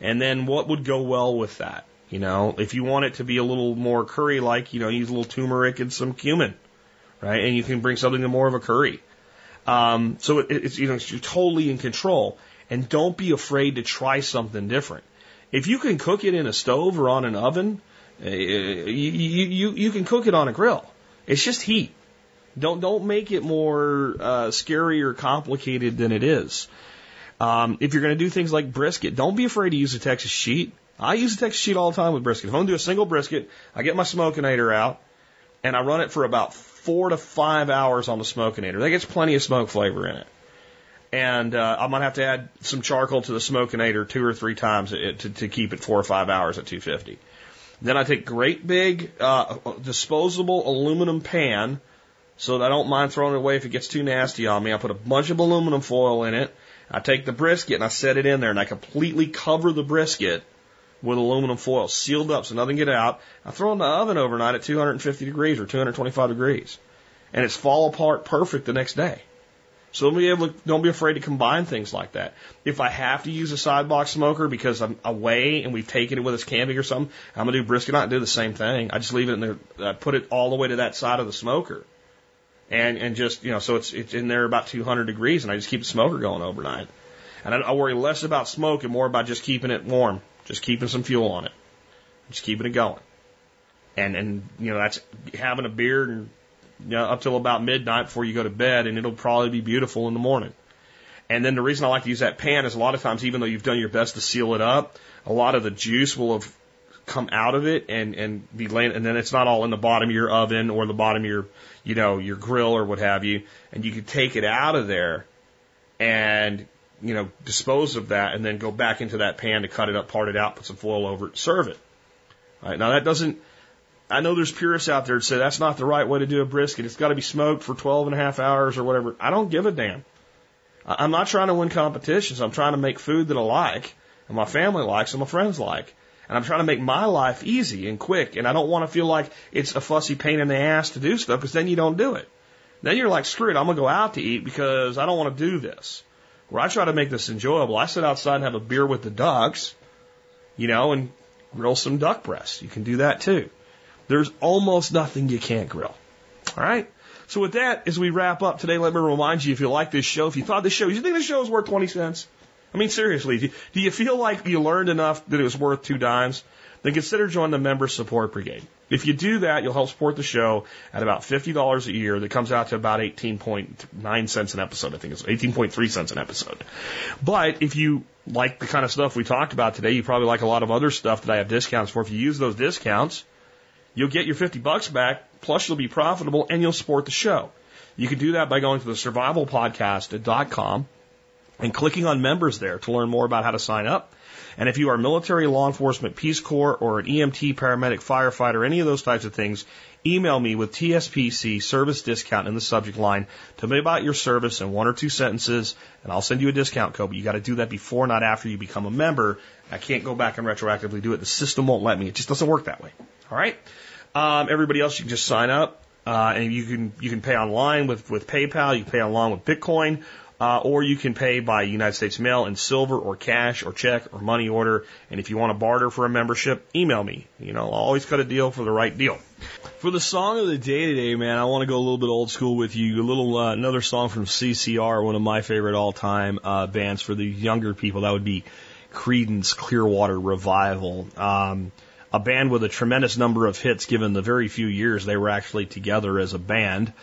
And then what would go well with that? You know, if you want it to be a little more curry-like, you know, use a little turmeric and some cumin. Right? And you can bring something to more of a curry. So it's, you know, you're totally in control. And don't be afraid to try something different. If you can cook it in a stove or on an oven, you can cook it on a grill. It's just heat. Don't make it more scary or complicated than it is. If you're going to do things like brisket, don't be afraid to use a Texas sheet. I use a Texas sheet all the time with brisket. If I'm going to do a single brisket, I get my Smokenator out, and I run it for about 4 to 5 hours on the Smokenator. That gets plenty of smoke flavor in it. And I might have to add some charcoal to the Smokenator 2 or 3 times to keep it 4 or 5 hours at 250. Then I take great big disposable aluminum pan so that I don't mind throwing it away if it gets too nasty on me. I put a bunch of aluminum foil in it. I take the brisket and I set it in there, and I completely cover the brisket with aluminum foil, sealed up so nothing get out. I throw it in the oven overnight at 250 degrees or 225 degrees. and it's fall apart perfect the next day. So don't be afraid to combine things like that. If I have to use a side box smoker because I'm away and we've taken it with us camping or something, I'm going to do brisket out and do the same thing. I just leave it in there. I put it all the way to that side of the smoker. And just, you know, so it's in there about 200 degrees and I just keep the smoker going overnight. And I worry less about smoke and more about just keeping it warm, just keeping some fuel on it, just keeping it going. And, you know, that's having a beer and, you know, up till about midnight before you go to bed, and it'll probably be beautiful in the morning. And then the reason I like to use that pan is a lot of times, even though you've done your best to seal it up, a lot of the juice will have come out of it and be laying, and then it's not all in the bottom of your oven or the bottom of your, you know, your grill or what have you. And you can take it out of there and, you know, dispose of that and then go back into that pan to cut it up, part it out, put some foil over it, serve it. All right, now that doesn't, I know there's purists out there that say that's not the right way to do a brisket. It's got to be smoked for 12 and a half hours or whatever. I don't give a damn. I'm not trying to win competitions. I'm trying to make food that I like and my family likes and my friends like. And I'm trying to make my life easy and quick. And I don't want to feel like it's a fussy pain in the ass to do stuff, because then you don't do it. Then you're like, screw it, I'm going to go out to eat because I don't want to do this. Where I try to make this enjoyable, I sit outside and have a beer with the ducks, you know, and grill some duck breasts. You can do that too. There's almost nothing you can't grill. All right? So with that, as we wrap up today, let me remind you, if you like this show, if you thought this show, do you think this show is worth 20 cents? I mean, seriously, do you feel like you learned enough that it was worth 2 dimes? Then consider joining the Member Support Brigade. If you do that, you'll help support the show at about $50 a year. That comes out to about 18.9 cents an episode, I think it's 18.3 cents an episode. But if you like the kind of stuff we talked about today, you probably like a lot of other stuff that I have discounts for. If you use those discounts, you'll get your $50 back, plus you'll be profitable, and you'll support the show. You can do that by going to the survivalpodcast.com and clicking on members there to learn more about how to sign up. And if you are military, law enforcement, Peace Corps, or an EMT, paramedic, firefighter, any of those types of things, email me with TSPC service discount in the subject line. Tell me about your service in 1 or 2 sentences, and I'll send you a discount code. But you got to do that before, not after you become a member. I can't go back and retroactively do it. The system won't let me. It just doesn't work that way. All right? Everybody else, you can just sign up, and you can pay online with PayPal. You can pay online with Bitcoin. Or you can pay by United States mail in silver or cash or check or money order. And if you want to barter for a membership, email me. You know, I'll always cut a deal for the right deal. For the song of the day today, man, I want to go a little bit old school with you. A little, another song from CCR, one of my favorite all-time bands for the younger people. That would be Creedence Clearwater Revival. A band with a tremendous number of hits given the very few years they were actually together as a band.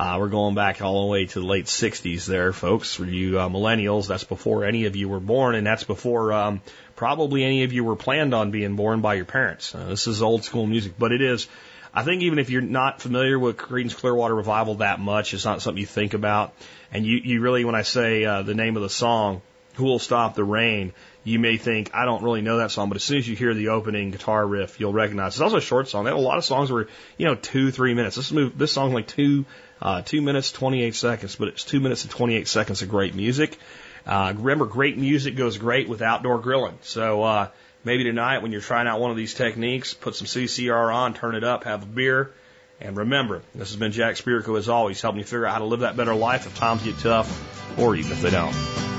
We're going back all the way to the late 60s there, folks. For you millennials, that's before any of you were born, and that's before probably any of you were planned on being born by your parents. This is old school music, but it is. I think even if you're not familiar with Creedence Clearwater Revival that much, it's not something you think about. And you really, when I say the name of the song, Who Will Stop the Rain, you may think, I don't really know that song, but as soon as you hear the opening guitar riff, you'll recognize it. It's also a short song. They had a lot of songs were, you know, 2-3 minutes. This song's like 2 minutes, 28 seconds, but it's 2 minutes and 28 seconds of great music. Remember, great music goes great with outdoor grilling. So, maybe tonight when you're trying out one of these techniques, put some CCR on, turn it up, have a beer, and remember, this has been Jack Spirko as always, helping you figure out how to live that better life if times get tough or even if they don't.